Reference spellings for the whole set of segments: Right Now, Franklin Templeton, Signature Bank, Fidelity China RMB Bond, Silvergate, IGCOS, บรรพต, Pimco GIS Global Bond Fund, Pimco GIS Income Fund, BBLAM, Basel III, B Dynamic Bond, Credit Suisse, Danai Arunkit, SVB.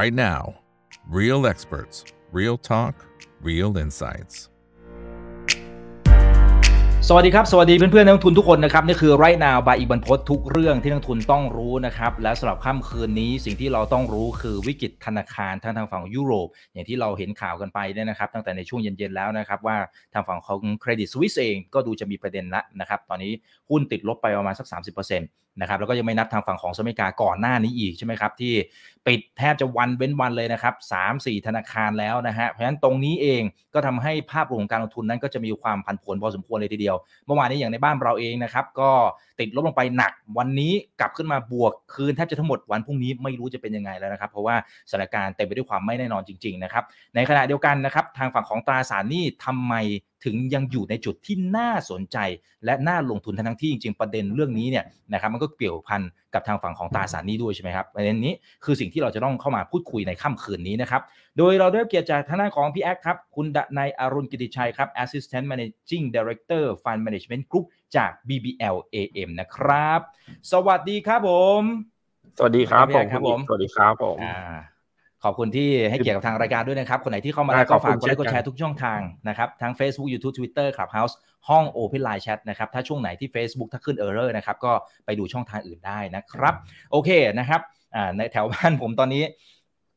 Right Now, real experts, real talk, real insights. สวัสดีครับสวัสดีเพื่อนๆนักลงทุนทุกคนนะครับนี่คือ Right Now by อีกบรรพตทุกเรื่องที่นักลงทุนต้องรู้นะครับและสำหรับค่ำคืนนี้สิ่งที่เราต้องรู้คือวิกฤตธนาคารทางฝั่งยุโรปอย่างที่เราเห็นข่าวกันไปเนี่ยนะครับตั้งแต่ในช่วงเย็นๆแล้วนะครับว่าทางฝั่งของ Credit Suisse เองก็ดูจะมีประเด็นละนะครับตอนนี้หุ้นติดลบไปประมาณสัก 30% นะครับแล้วก็ยังไม่นับทางฝั่งของสหรัฐอเมริกาก่อนหน้านี้อีกใช่ไหมครับที่ปิดแทบจะวันเว้นวันเลยนะครับ 3-4 ธนาคารแล้วนะฮะเพราะฉะนั้นตรงนี้เองก็ทำให้ภาพรวมของการลงทุนนั้นก็จะมีความผันผวนพอสมควรเลยทีเดียวเมื่อวานนี้อย่างในบ้านเราเองนะครับก็ติดลบลงไปหนักวันนี้กลับขึ้นมาบวกคืนแทบจะทั้งหมดวันพรุ่งนี้ไม่รู้จะเป็นยังไงแล้วนะครับเพราะว่าสถานการณ์เต็มไปด้วยความไม่แน่นอนจริงๆนะครับในขณะเดียวกันนะครับทางฝั่งของตราสารหนี้ทำไมถึงยังอยู่ในจุดที่น่าสนใจและน่าลงทุนทั้งที่จริงๆประเด็นเรื่องนี้เนี่ยนะครับมันก็เกี่ยวพันกับทางฝั่งของตราสารหนี้ด้วยใช่ไหมครับประเด็นนี้คือสิ่งที่เราจะต้องเข้ามาพูดคุยในค่ำคืนนี้นะครับโดยเราได้เกียรติจากทางด้านของพี่แอ๊กครับคุณดนัย อรุณกิติชัยครับ Assistant Managing Director Fund Management Group จาก BBLAM นะครับสวัสดีครับผมสวัสดีครับผมสวัสดีครับผมขอบคุณที่ให้เกียรติกับทางรายการด้วยนะครับคนไหนที่เข้ามาแล้วก็ฝากกดไลค์กดแชร์ทุกช่องทางนะครับทั้ง Facebook YouTube Twitter Clubhouse ห้อง Open Line Chat นะครับถ้าช่วงไหนที่ Facebook ถ้าขึ้น Error นะครับก็ไปดูช่องทางอื่นได้นะครับโอเคนะครับในแถวบ้านผมตอนนี้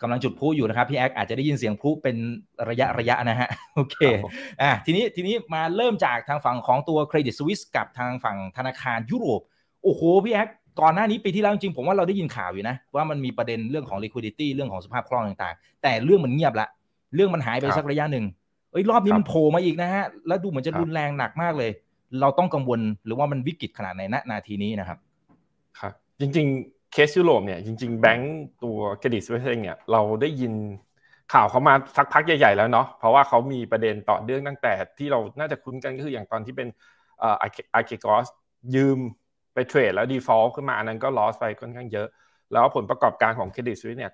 กำลังจุดพลุอยู่นะครับพี่แอ๊กอาจจะได้ยินเสียงพลุเป็นระยะนะฮะโอเคทีนี้มาเริ่มจากทางฝั่งของตัว Credit Suisse กับทางฝั่งธนาคารยุโรปโอ้โหพี่แอ๊กก่อนหน้านี้ปีที่แล้วจริงผมว่าเราได้ยินข่าวอยู่นะว่ามันมีประเด็นเรื่องของ liquidity เรื่องของสภาพคล่องต่างๆแต่เรื่องมันเงียบละเรื่องมันหายไปสักระยะหนึ่งรอบนี้มันโผล่มาอีกนะฮะแล้วดูเหมือนจะรุนแรงหนักมากเลยเราต้องกังวลหรือว่ามันวิกฤตขนาดไหนณนาทีนี้นะครับครับจริงๆเคสยุโรปเนี่ยจริงๆแบงก์ตัว Credit Suisse เนี่ยเราได้ยินข่าวเขามาสักพักใหญ่ๆแล้วเนาะเพราะว่าเขามีประเด็นต่อเนื่องตั้งแต่ที่เราน่าจะคุ้นกันก็คืออย่างตอนที่เป็นIGCOS ยืมไปเทรดแล้ว default ขึ้นมาอันนั้นก็ loss ไปค่อนข้างเยอะแล้วผลประกอบการของ Credit Suisse เนี่ย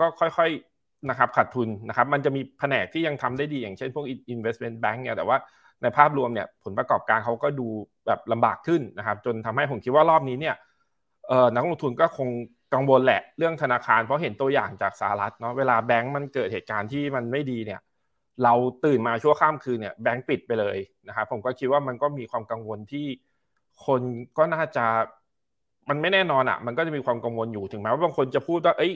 ก็ค่อยๆนะครับขาดทุนนะครับมันจะมีแผนกที่ยังทำได้ดีอย่างเช่นพวก investment bank เนี่ยแต่ว่าในภาพรวมเนี่ยผลประกอบการเขาก็ดูแบบลำบากขึ้นนะครับจนทำให้ผมคิดว่ารอบนี้เนี่ยนักลงทุนก็คงกังวลแหละเรื่องธนาคารเพราะเห็นตัวอย่างจากสหรัฐเนาะเวลาแบงก์มันเกิดเหตุการณ์ที่มันไม่ดีเนี่ยเราตื่นมาชั่วข้ามคืนเนี่ยแบงก์ปิดไปเลยนะครับผมก็คิดว่ามันก็มีความกังวลที่คนก็น่าจะมันไม่แน่นอนอ่ะมันก็จะมีความกังวลอยู่ถึงแม้ว่าบางคนจะพูดว่าเอ้ย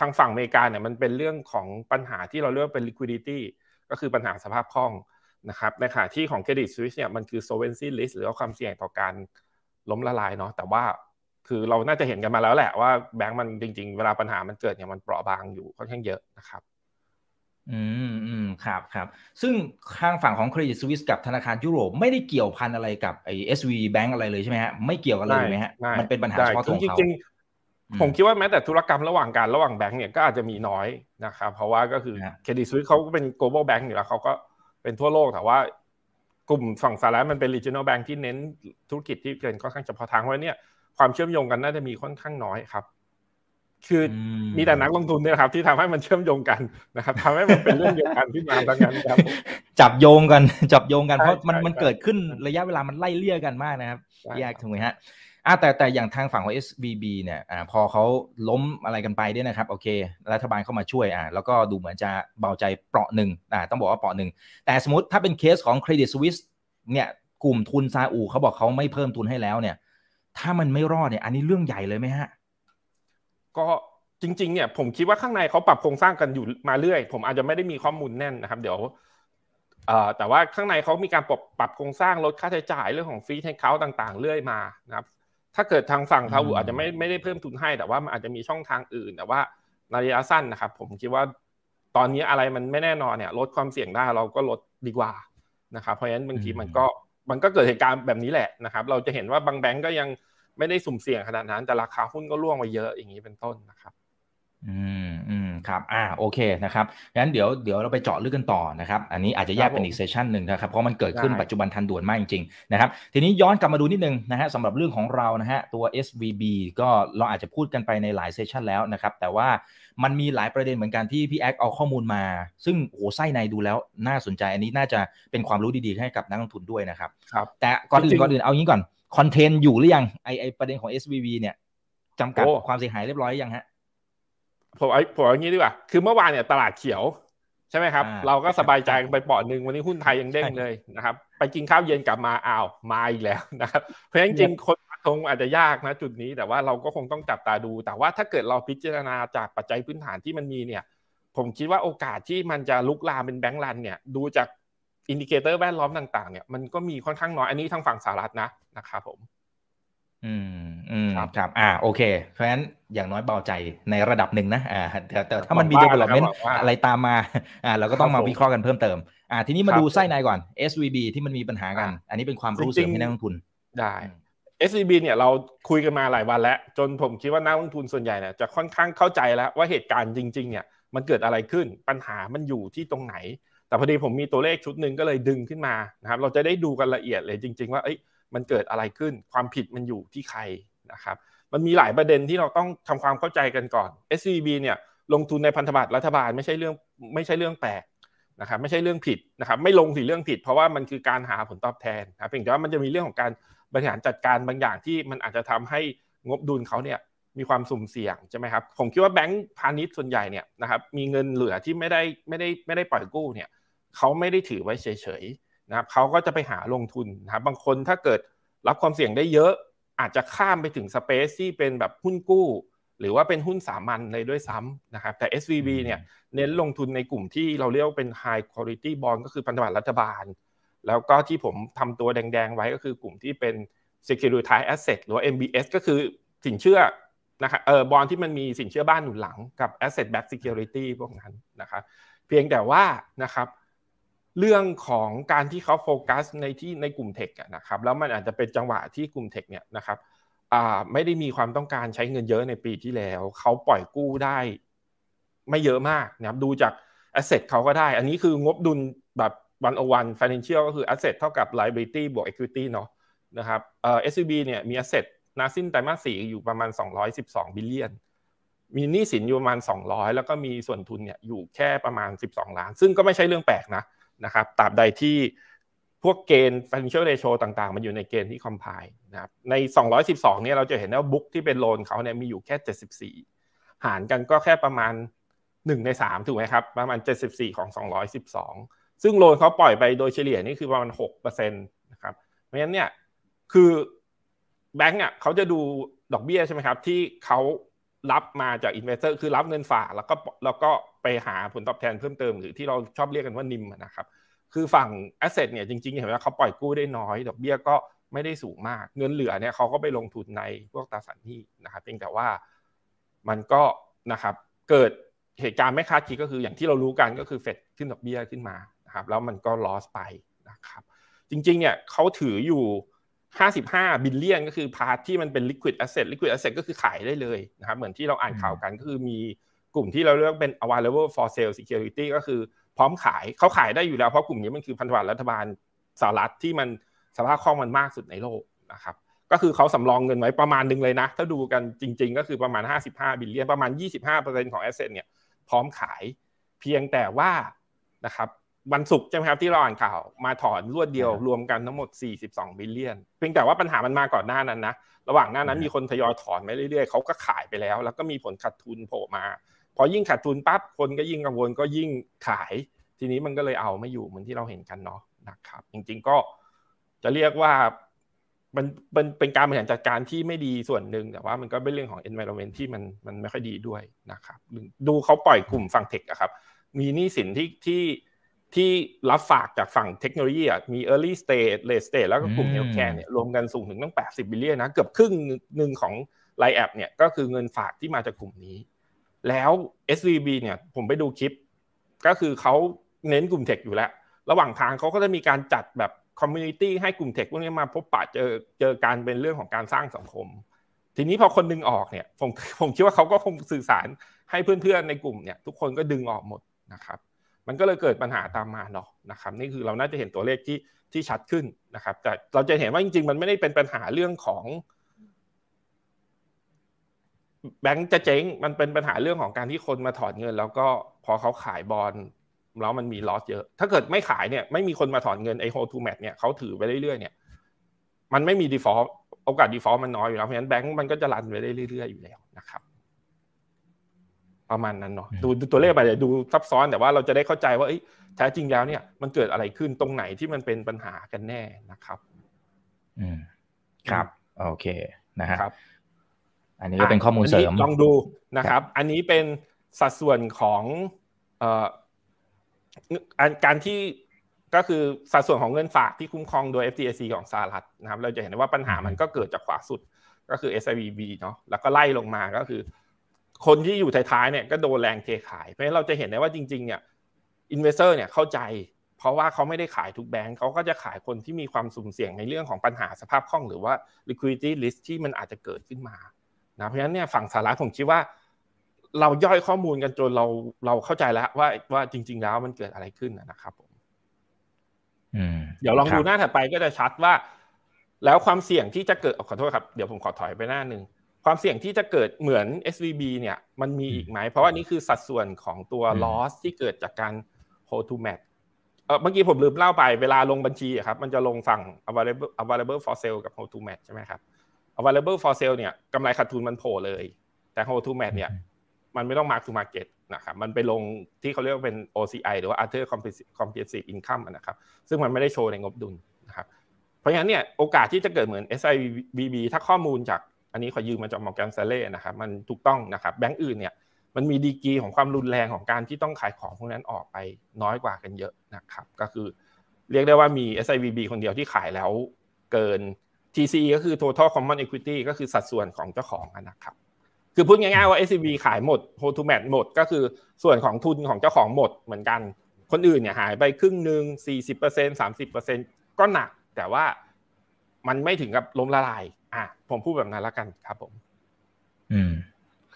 ทางฝั่งอเมริกาเนี่ยมันเป็นเรื่องของปัญหาที่เราเรียกว่าเป็น liquidity ก็คือปัญหาสภาพคล่องนะครับในขณะที่ของ Credit Suisse เนี่ยมันคือ solvency risk หรือว่าความเสี่ยงต่อการล้มละลายเนาะแต่ว่าคือเราน่าจะเห็นกันมาแล้วแหละว่าแบงก์มันจริงๆเวลาปัญหามันเกิดเนี่ยมันเปราะบางอยู่ค่อนข้างเยอะนะครับครับซึ่งข้างฝั่งของ Credit Suisse กับธนาคารยุโรปไม่ได้เกี่ยวพันอะไรกับไอ้ SVB Bank อะไรเลยใช่ไหมฮะไม่เกี่ยวกันเลยไหมฮะมันเป็นปัญหาเฉพาะตัวของเขาจริงๆผมคิดว่าแม้แต่ธุรกรรมระหว่างแบงก์เนี่ยก็อาจจะมีน้อยนะครับเพราะว่าก็คือ Credit Suisse เขาก็เป็น global bank อยู่แล้วเขาก็เป็นทั่วโลกแต่ว่ากลุ่มฝั่งสหรัฐมันเป็น regional bank ที่เน้นธุรกิจที่เป็นค่อนข้างเฉพาะทางเพราะเนี่ยความเชื่อมโยงกันน่าจะมีค่อนข้างน้อยครับคือมีแต่นักลงทุนเนี่ยครับที่ทำให้มันเชื่อมโยงกันนะครับทำให้มันเป็นเรื่องเดียวกันที่มาดังนั้นครับจับโยงกันเพราะมันเกิดขึ้นระยะเวลามันไล่เลี่ยกันมากนะครับยากถูกไหมฮะแต่อย่างทางฝั่งของ SVB เนี่ยพอเขาล้มอะไรกันไปเนี่ยนะครับโอเครัฐบาลเข้ามาช่วยแล้วก็ดูเหมือนจะเบาใจเปราะหนึ่งต้องบอกว่าเปราะหนึ่งแต่สมมติถ้าเป็นเคสของ Credit Suisse เนี่ยกลุ่มทุนซาอุเขาบอกเขาไม่เพิ่มทุนให้แล้วเนี่ยถ้ามันไม่รอดเนี่ยอันนี้เรื่องใหญ่เลยไหมฮะก็จริงๆเนี่ยผมคิดว่าข้างในเขาปรับโครงสร้างกันอยู่มาเรื่อยผมอาจจะไม่ได้มีข้อมูลแน่นนะครับเดี๋ยวแต่ว่าข้างในเขามีการปรับโครงสร้างลดค่าใช้จ่ายเรื่องของฟรีให้เขาต่างๆเรื่อยมานะครับถ้าเกิดทางฝั่งเขาอาจจะไม่ได้เพิ่มทุนให้แต่ว่ามันอาจจะมีช่องทางอื่นแต่ว่าระยะสั้นนะครับผมคิดว่าตอนนี้อะไรมันไม่แน่นอนเนี่ยลดความเสี่ยงได้เราก็ลดดีกว่านะครับเพราะฉะนั้นบางทีมันก็เกิดเหตุการณ์แบบนี้แหละนะครับเราจะเห็นว่าบางแบงก์ก็ยังไม่ได้สุ่มเสี่ยงขนาดนั้นแต่ราคาหุ้นก็ร่วงไปเยอะอย่างนี้เป็นต้นนะครับครับโอเคนะครับงั้นเดี๋ยวเราไปเจาะลึกกันต่อนะครับอันนี้อาจจะแยกเป็นอีกเซสชั่นหนึ่งนะครับเพราะมันเกิดขึ้นปัจจุบันทันด่วนมากจริงๆนะครับทีนี้ย้อนกลับมาดูนิดนึงนะฮะสำหรับเรื่องของเรานะฮะตัว SVB ก็เราอาจจะพูดกันไปในหลายเซสชั่นแล้วนะครับแต่ว่ามันมีหลายประเด็นเหมือนกันที่พี่แอ๊กเอาข้อมูลมาซึ่งโอ้ไส้ในดูแล้วน่าสนใจอันนี้น่าจะเป็นความรู้ดีๆให้กับนักลงทุนด้วยนะครับแต่ก่อนอื่นเอางี้ก่อนคอนเทนต์อยู่หรือยังไอประเด็นของ SVB เนี่ยจำกัดความเสียหายเรียบร้อยยังฮะ ผมเอางี้ดีกว่าคือเมื่อวานเนี่ยตลาดเขียวใช่ไหมครับเราก็สบายใจกันไปเปาะหนึ่งวันนี้หุ้นไทยยังเด้งเลยนะครับไปกินข้าวเย็นกลับมาอ้าวมาอีกแล้วนะครับเพราะฉะนั้นจริงคนคงอาจจะยากนะจุดนี้แต่ว่าเราก็คงต้องจับตาดูแต่ว่าถ้าเกิดเราพิจารณาจากปัจจัยพื้นฐานที่มันมีเนี่ยผมคิดว่าโอกาสที่มันจะลุกลามเป็นแบงก์รันเนี่ยดูจากอินดิเคเตอร์แวดล้อมต่างๆเนี่ยมันก็มีค่อนข้างน้อยอันนี้ทางฝั่งสหรัฐนะครับผมครับโอเคเพราะฉะนั้นอย่างน้อยเบาใจในระดับหนึ่งนะแต่ถ้ามันมี development อะไรตามมาเราก็ต้องมาวิเคราะห์กันเพิ่มเติมทีนี้มาดูไส้ในก่อน SVB ที่มันมีปัญหากันอันนี้เป็นความรู้สึกให้นักลงทุนได้ SVB เนี่ยเราคุยกันมาหลายวันแล้วจนผมคิดว่านักลงทุนส่วนใหญ่เนี่ยจะค่อนข้างเข้าใจแล้วว่าเหตุการณ์จริงๆเนี่ยมันเกิดอะไรขึ้นปัญหามันอยู่ที่ตรงไหนแต่พอดีผมมีตัวเลขชุดนึงก็เลยดึงขึ้นมานะครับเราจะได้ดูกันละเอียดเลยจริงๆว่ามันเกิดอะไรขึ้นความผิดมันอยู่ที่ใครนะครับมันมีหลายประเด็นที่เราต้องทำความเข้าใจกันก่อน SVB เนี่ยลงทุนในพันธบัตรรัฐบาลไม่ใช่เรื่องแปลกนะครับไม่ใช่เรื่องผิดนะครับไม่ลงถี่เรื่องผิดเพราะว่ามันคือการหาผลตอบแทนนะเพียงแต่ว่ามันจะมีเรื่องของการบริหารจัดการบางอย่างที่มันอาจจะทำให้งบดุลเขาเนี่ยมีความสุ่มเสี่ยงใช่ไหมครับผมคิดว่าแบงก์พาณิชย์ส่วนใหญ่เนี่ยนะครับมีเงินเหลือที่ไม่ได้ปล่อยกู้เนี่ยเขาไม่ได้ถือไว้เฉยๆนะครับเขาก็จะไปหาลงทุนนะครับบางคนถ้าเกิดรับความเสี่ยงได้เยอะอาจจะข้ามไปถึงสเปซที่เป็นแบบหุ้นกู้หรือว่าเป็นหุ้นสามัญเลยด้วยซ้ำนะครับแต่ SVB เนี่ยเน้นลงทุนในกลุ่มที่เราเรียกว่าเป็น high quality bond ก็คือพันธบัตรรัฐบาลแล้วก็ที่ผมทำตัวแดงๆไว้ก็คือกลุ่มที่เป็น securitized asset หรือ MBS ก็คือสินเชื่อนะครับบอนด์ที่มันมีสินเชื่อบ้านหนุนหลังกับ asset backed security พวกนั้นนะครับเพียงแต่ว่านะครับเรื่องของการที่เขาโฟกัสในที่ในกลุ่มเทคนะครับแล้วมันอาจจะเป็นจังหวะที่กลุ่มเทคเนี่ยนะครับไม่ได้มีความต้องการใช้เงินเยอะในปีที่แล้วเขาปล่อยกู้ได้ไม่เยอะมากนะครับดูจาก asset เขาก็ได้อันนี้คืองบดุลแบบ101 financial ก็คือ asset เท่ากับ liability บวก equity เนาะนะครับSVB เนี่ยมี asset ณ สิ้นไตรมาส 4อยู่ประมาณ212 บิลเลียนมีหนี้สินอยู่ประมาณ200แล้วก็มีส่วนทุนเนี่ยอยู่แค่ประมาณ12ล้านซึ่งก็ไม่ใช่เรื่องแปลกนะครับตราบใดที่พวกเกณฑ์ financial ratio ต่างๆมันอยู่ในเกณฑ์ที่ compile นะครับใน212เนี่ยเราจะเห็นว่า book ที่เป็นโลนเขาเนี่ยมีอยู่แค่74หารกันก็แค่ประมาณ1ใน3ถูกไหมครับประมาณ74ของ212ซึ่งโลนเขาปล่อยไปโดยเฉลี่ยนี่คือประมาณ 6% นะครับเพราะฉะนั้นเนี่ยคือแบงก์อ่ะเขาจะดูดอกเบี้ยใช่ไหมครับที่เขารับมาจากอินเวสเตอร์คือรับเงินฝากแล้วก็ไปหาผลตอบแทนเพิ่มเติมหรือที่เราชอบเรียกกันว่านิมนะครับคือฝั่งแอสเซทเนี่ยจริงๆเห็นว่าเขาปล่อยกู้ได้น้อยดอกเบี้ยก็ไม่ได้สูงมากเงินเหลือเนี่ยเขาก็ไปลงทุนในพวกตราสารหนี้นะครับเพียงแต่ว่ามันก็นะครับเกิดเหตุการณ์ไม่คาดคิดก็คืออย่างที่เรารู้กันก็คือเฟดขึ้นดอกเบี้ยขึ้นมาครับแล้วมันก็ loss ไปนะครับจริงๆเนี่ยเขาถืออยู่55บิลเลียนก็คือพาร์ทที่มันเป็น liquid asset liquid asset ก็คือขายได้เลยนะครับเหมือนที่เราอ่านข่าวกันก็คือมีกลุ่มที่เราเรียกเป็น available for sale security ก็คือพร้อมขายเขาขายได้อยู่แล้วเพราะกลุ่มนี้มันคือพันธบัตรรัฐบาลสหรัฐที่มันสภาพคล่องมันมากสุดในโลกนะครับก็คือเขาสำรองเงินไว้ประมาณนึงเลยนะถ้าดูกันจริงๆก็คือประมาณ55บิลเลียนประมาณ 25% ของ asset เนี่ยพร้อมขายเพียงแต่ว่านะครับวันศุกร์ใช่ไหมครับที่เราอ่านข่าวมาถอนรวดเดียวรวมกันทั้งหมด42บิลเลียนเพียงแต่ว่าปัญหามันมาก่อนหน้านั้นนะระหว่างหน้านั้นมีคนทยอยถอนไปเรื่อยๆเขาก็ขายไปแล้วก็มีผลขาดทุนโผล่มาพอยิ่งขาดทุนปั๊บคนก็ยิ่งกังวลก็ยิ่งขายทีนี้มันก็เลยเอาไม่อยู่เหมือนที่เราเห็นกันเนาะนะครับจริงๆก็จะเรียกว่ามันเป็นการบริหารจัดการที่ไม่ดีส่วนหนึ่งแต่ว่ามันก็เป็นเรื่องของ environment ที่มันไม่ค่อยดีด้วยนะครับดูเขาปล่อยกลุ่มฝั่งเทคอะครับมีหนี้สินที่รับฝากจากฝั่งเทคโนโลยีอ่ะมี early stage late stage แล้วก็กลุ่ม healthcare เนี่ยรวมกันสูงถึงตั้ง80บิลเลียนนะเกือบครึ่งนึงของ Line App เนี่ยก็คือเงินฝากที่มาจากกลุ่มนี้แล้ว SVB เนี่ยผมไปดูคลิปก็คือเขาเน้นกลุ่มเทคอยู่แล้วระหว่างทางเขาก็จะมีการจัดแบบ community ให้กลุ่มเทคพวกนี้มาพบปะเจอการเป็นเรื่องของการสร้างสังคมทีนี้พอคนนึงออกเนี่ยผมคิดว่าเขาก็คงสื่อสารให้เพื่อนๆในกลุ่มเนี่ยทุกคนก็ดึงออกหมดนะครับมันก็เลยเกิดปัญหาตามมาเนาะนะครับนี่คือเราน่าจะเห็นตัวเลขที่ชัดขึ้นนะครับแต่เราจะเห็นว่าจริงๆมันไม่ได้เป็นปัญหาเรื่องของแบงก์จะเจ๊งมันเป็นปัญหาเรื่องของการที่คนมาถอนเงินแล้วก็พอเขาขายบอนด์แล้วมันมีลอสเยอะถ้าเกิดไม่ขายเนี่ยไม่มีคนมาถอนเงินไอ้ hold to match เนี่ยเขาถือไปเรื่อยๆเนี่ยมันไม่มี default โอกาส default มันน้อยอยู่แล้วเพราะฉะนั้นแบงก์มันก็จะรันไปเรื่อยๆอยู่แล้วนะครับ ประมาณนั้นเนาะดูตัวเลขไปเดี๋ยวดูซับซ้อนแต่ว่าเราจะได้เข้าใจว่าแท้จริงแล้วเนี่ยมันเกิดอะไรขึ้นตรงไหนที่มันเป็นปัญหากันแน่นะครับครับโอเคนะครับอันนี้ก็เป็นข้อมูลเสริมลองดูนะครับอันนี้เป็นสัดส่วนของการที่ก็คือสัดส่วนของเงินฝากที่คุ้มครองโดย FDIC ของสหรัฐนะครับเราจะเห็นว่าปัญหามันก็เกิดจากขวาสุดก็คือ SVB เนาะแล้วก็ไล่ลงมาก็คือคนที่อยู่ท้ายๆเนี่ยก็โดนแรงเทขายเพราะฉะนั้นเราจะเห็นได้ว่าจริงๆเนี่ยอินเวสเตอร์เนี่ยเข้าใจเพราะว่าเขาไม่ได้ขายทุกแบงก์เขาก็จะขายคนที่มีความสุ่มเสี่ยงในเรื่องของปัญหาสภาพคล่องหรือว่า liquidity risk ที่มันอาจจะเกิดขึ้นมานะเพราะฉะนั้นเนี่ยฝั่งสหรัฐผมคิดว่าเราย่อยข้อมูลกันจนเราเข้าใจแล้วว่าจริงๆแล้วมันเกิดอะไรขึ้นนะครับผมเดี๋ยวลองดูหน้าถัดไปก็จะชัดว่าแล้วความเสี่ยงที่จะเกิดขอโทษครับเดี๋ยวผมขอถอยไปหน้านึงความเสี่ยงที่จะเกิดเหมือน SVB เนี่ยมันมีอีกไหมเพราะว่านี่คือสัดส่วนของตัว loss ที่เกิดจากการ hold to match เมื่อกี้ผมลืมเล่าไปเวลาลงบัญชีครับมันจะลงฝั่ง available for sale กับ hold to match ใช่ไหมครับ available for sale เนี่ยกำไรขาดทุนมันโผล่เลยแต่ hold to match เนี่ยมันไม่ต้อง mark to market นะครับมันไปลงที่เขาเรียกว่าเป็น OCI หรือว่า other comprehensive income นะครับซึ่งมันไม่ได้โชว์ในงบดุลนะครับเพราะฉะนั้นเนี่ยโอกาสที่จะเกิดเหมือน SIVB ถ้าข้อมูลจากอันนี้ขอยืมมาจาก Morgan Stanley นะครับมันถูกต้องนะครับแบงก์อื่นเนี่ยมันมีดีกรีของความรุนแรงของการที่ต้องขายของพวกนั้นออกไปน้อยกว่ากันเยอะนะครับก็คือเรียกได้ว่ามี SIVB คนเดียวที่ขายแล้วเกิน TCE ก็คือ Total Common Equity ก็คือสัดส่วนของเจ้าของนะครับคือพูดง่ายๆว่า SVB ขายหมด Hold to Match หมดก็คือส่วนของทุนของเจ้าของหมดเหมือนกันคนอื่นเนี่ยหายไปครึ่งนึง 40% 30% ก็หนักแต่ว่ามันไม่ถึงกับล้มละลายผมพูดแบบนั้นละกันครับผม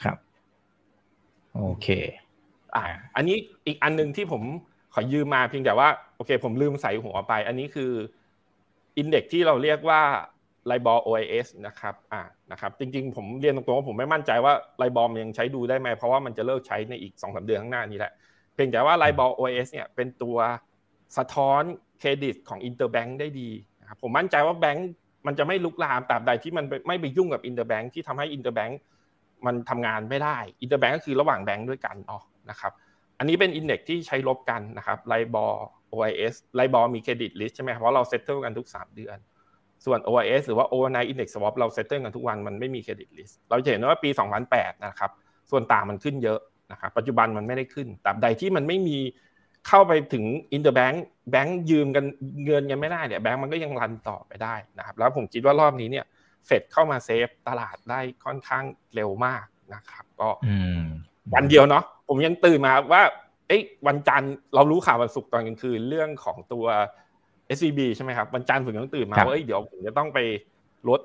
ครับโอเคอันนี้อีกอันนึงที่ผมขอยืมมาเพียงแต่ว่าโอเคผมลืมใส่หัวไปอันนี้คืออินเด็กซ์ที่เราเรียกว่าLIBOR OIS นะครับนะครับจริงๆผมเรียนตรงๆว่าผมไม่มั่นใจว่า LIBOR มันยังใช้ดูได้ไหมเพราะว่ามันจะเลิกใช้ในอีก 2-3 เดือนข้างหน้านี้แหละเพียงแต่ว่า LIBOR OIS เนี่ยเป็นตัวสะท้อนเครดิตของ Interbank ได้ดีนะครับผมมั่นใจว่าแบงค์มันจะไม่ลุกลามตราบใดที่มันไม่ไปยุ่งกับ Interbank ที่ทำให้ Interbank มันทำงานไม่ได้ Interbank ก็คือระหว่างแบงค์ด้วยกันนะครับอันนี้เป็น Index ที่ใช้ลบกันนะครับ LIBOR OIS LIBOR มี Credit Risk ใช่มั้ยเพราะเราเซ็ตเทิลกันทุก3เดือนส่วน OIS หรือว่า Overnight Index Swap เราเซตเติ้ลกันทุกวันมันไม่มี Credit Risk เราจะเห็นว่าปี2008นะครับส่วนต่างมันขึ้นเยอะนะครับปัจจุบันมันไม่ได้ขึ้นตราบใดที่มันไม่มีเข้าไปถึง Interbank แบงค์ยืมกันเงินยังไม่ได้เนี่ยแบงค์มันก็ยังรันต่อไปได้นะครับแล้วผมคิดว่ารอบนี้เนี่ยเฟดเข้ามาเซฟตลาดได้ค่อนข้างเร็วมากนะครับก็วันเดียวเนาะผมยังตื่นมาว่าวันจันทร์เรารู้ข่าววันศุกร์ตอนกลางคืนเรื่องของตัว SVB ใช่ไหมครับวันจันทร์ผมยังตื่นมาว่าเดี๋ยวผมจะต้องไปลด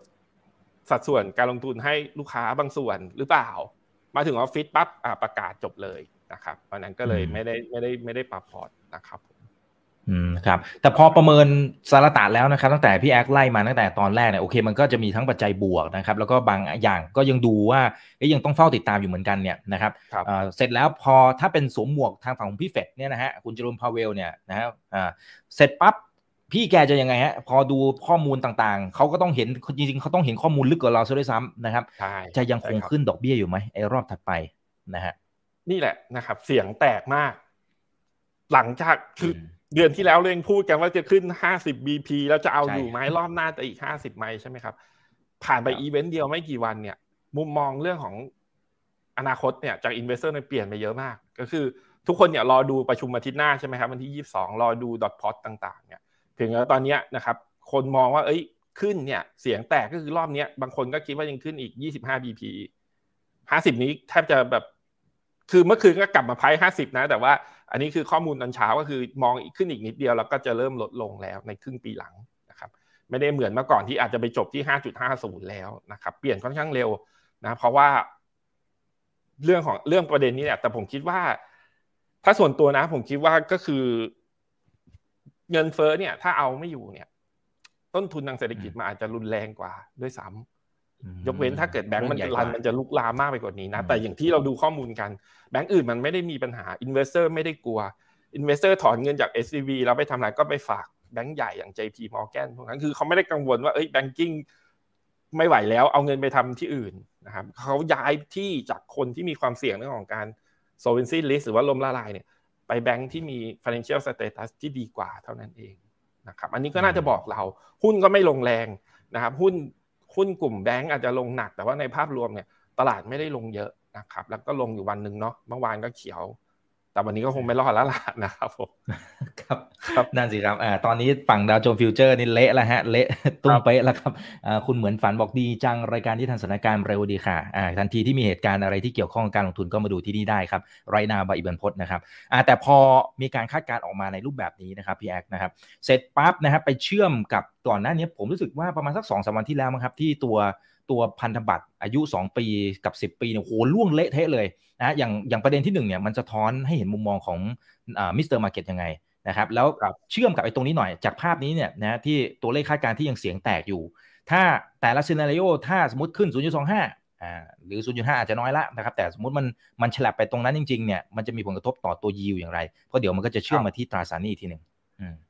สัดส่วนการลงทุนให้ลูกค้าบางส่วนหรือเปล่ามาถึงออฟฟิศปั๊บประกาศจบเลยนะครับเพราะนั้นก็เลยไม่ได้ปรับพอร์ตนะครับครับแต่พอประเมินสาระตะแล้วนะครับตั้งแต่พี่แอ๊กไล่มาตั้งแต่ตอนแรกเนี่ยโอเคมันก็จะมีทั้งปัจจัยบวกนะครับแล้วก็บางอย่างก็ยังดูว่ายังต้องเฝ้าติดตามอยู่เหมือนกันเนี่ยนะครับเสร็จแล้วพอถ้าเป็นสวมหมวกทางฝั่งของพี่เฟดเนี่ยนะฮะคุณเจอร์มพาวเวลเนี่ยนะฮะเสร็จปั๊บพี่แกจะยังไงฮะพอดูข้อมูลต่างๆเขาก็ต้องเห็นจริงๆเขาต้องเห็นข้อมูลลึกกว่าเราซะด้วยซ้ำนะครับจะยังคงขึ้นดอกเบี้ยอยู่ไหมไอ้รอบถัดไปนะฮะนี่แหละนะครับเสียงแตกมากหลังจากคือเดือนที่แล้วเรายังพูดกันว่าจะขึ้น50 BP แล้วจะเอาอยู่ไหมรอบหน้าแต่อีก50ไหมใช่ไหมครับผ่านไปอีเวนต์เดียวไม่กี่วันเนี่ยมุมมองเรื่องของอนาคตเนี่ยจากอินเวสเตอร์เนี่ยเปลี่ยนไปเยอะมากก็คือทุกคนเนี่ยรอดูประชุมอาทิตย์หน้าใช่ไหมครับวันที่22รอดูดอทพอตต่างๆเนี่ยถึงแล้วตอนนี้นะครับคนมองว่าขึ้นเนี่ยเสียงแตกก็คือรอบนี้บางคนก็คิดว่ายังขึ้นอีก25 BP 50นี้แทบจะแบบคือเมื่อคืนก็กลับมาไพ่50นะแต่ว่าอันนี้คือข้อมูลตอนเช้าก็คือมองอีกขึ้นอีกนิดเดียวแล้วก็จะเริ่มลดลงแล้วในครึ่งปีหลังนะครับไม่ได้เหมือนเมื่อก่อนที่อาจจะไปจบที่ 5.50 แล้วนะครับเปลี่ยนค่อนข้างเร็วนะเพราะว่าเรื่องประเด็นนี้เนี่ยแต่ผมคิดว่าถ้าส่วนตัวนะผมคิดว่าก็คือเงินเฟ้อเนี่ยถ้าเอาไม่อยู่เนี่ยต้นทุนทางเศรษฐกิจมันอาจจะรุนแรงกว่าด้วยซ้ำยกเว้นถ้าเกิดแบงก์มันจะลุกลามมากไปกว่านี้นะแต่อย่างที่เราดูข้อมูลกันแบงก์อื่นมันไม่ได้มีปัญหาอินเวสเตอร์ไม่ได้กลัวอินเวสเตอร์ถอนเงินจาก SVB แล้วไปทำอะไรก็ไปฝากแบงก์ใหญ่อย่าง JP Morgan พวกนั้นคือเขาไม่ได้กังวลว่าแบงกิ้งไม่ไหวแล้วเอาเงินไปทำที่อื่นนะครับเขาย้ายที่จากคนที่มีความเสี่ยงเรื่องของการ solvency list หรือว่าล้มละลายเนี่ยไปแบงค์ที่มี financial status ที่ดีกว่าเท่านั้นเองนะครับอันนี้ก็น่าจะบอกเราหุ้นก็ไม่ลงแรงนะครับหุ้นกลุ่มแบงค์อาจจะลงหนักแต่ว่าในภาพรวมเนี่ยตลาดไม่ได้ลงเยอะนะครับแล้วก็ลงอยู่วันนึงเนาะเมื่อวานก็เขียวแต่วันนี้ก็คงไม่รอดแล้วล่ะนะครับผมครับครับนั่นสิครับตอนนี้ฝั่งดาวโจนส์ฟิวเจอร์นี่เละแล้วฮะเละตุ้มเป๊ะแล้วครับคุณเหมือนฝันบอกดีจังรายการที่ทันสถานการณ์เร็วดีค่ะทันทีที่มีเหตุการณ์อะไรที่เกี่ยวข้องกับการลงทุนก็มาดูที่นี่ได้ครับRight Now บายอิบันพจน์นะครับแต่พอมีการคาดการณ์ออกมาในรูปแบบนี้นะครับพี่แอ๊กนะครับเสร็จปั๊บนะครับไปเชื่อมกับก่อนหน้านี้ผมรู้สึกว่าประมาณสัก 2-3 วันที่แล้วมั้งครับที่ตัวพันธบัตรอายุ2ปีกับ10ปีเนี่ยโหล่วงเละเทะเลยนะอย่างประเด็นที่1เนี่ยมันจะท้อนให้เห็นมุมมองของมิสเตอร์มาร์เก็ตยังไงนะครับแล้วเชื่อมกับไอ้ตรงนี้หน่อยจากภาพนี้เนี่ยนะที่ตัวเลขคาดการณ์ที่ยังเสียงแตกอยู่ถ้าแต่ละซีนาริโอถ้าสมมติขึ้น 0.25 หรือ 0.5 อาจจะน้อยละนะครับแต่สมมติมันฉลับไปตรงนั้นจริงๆเนี่ยมันจะมีผลกระทบต่อตัวยิวอย่างไรเพราะเดี๋ยวมันก็จะเชื่อมมาที่ตราสารหนี้ทีนึง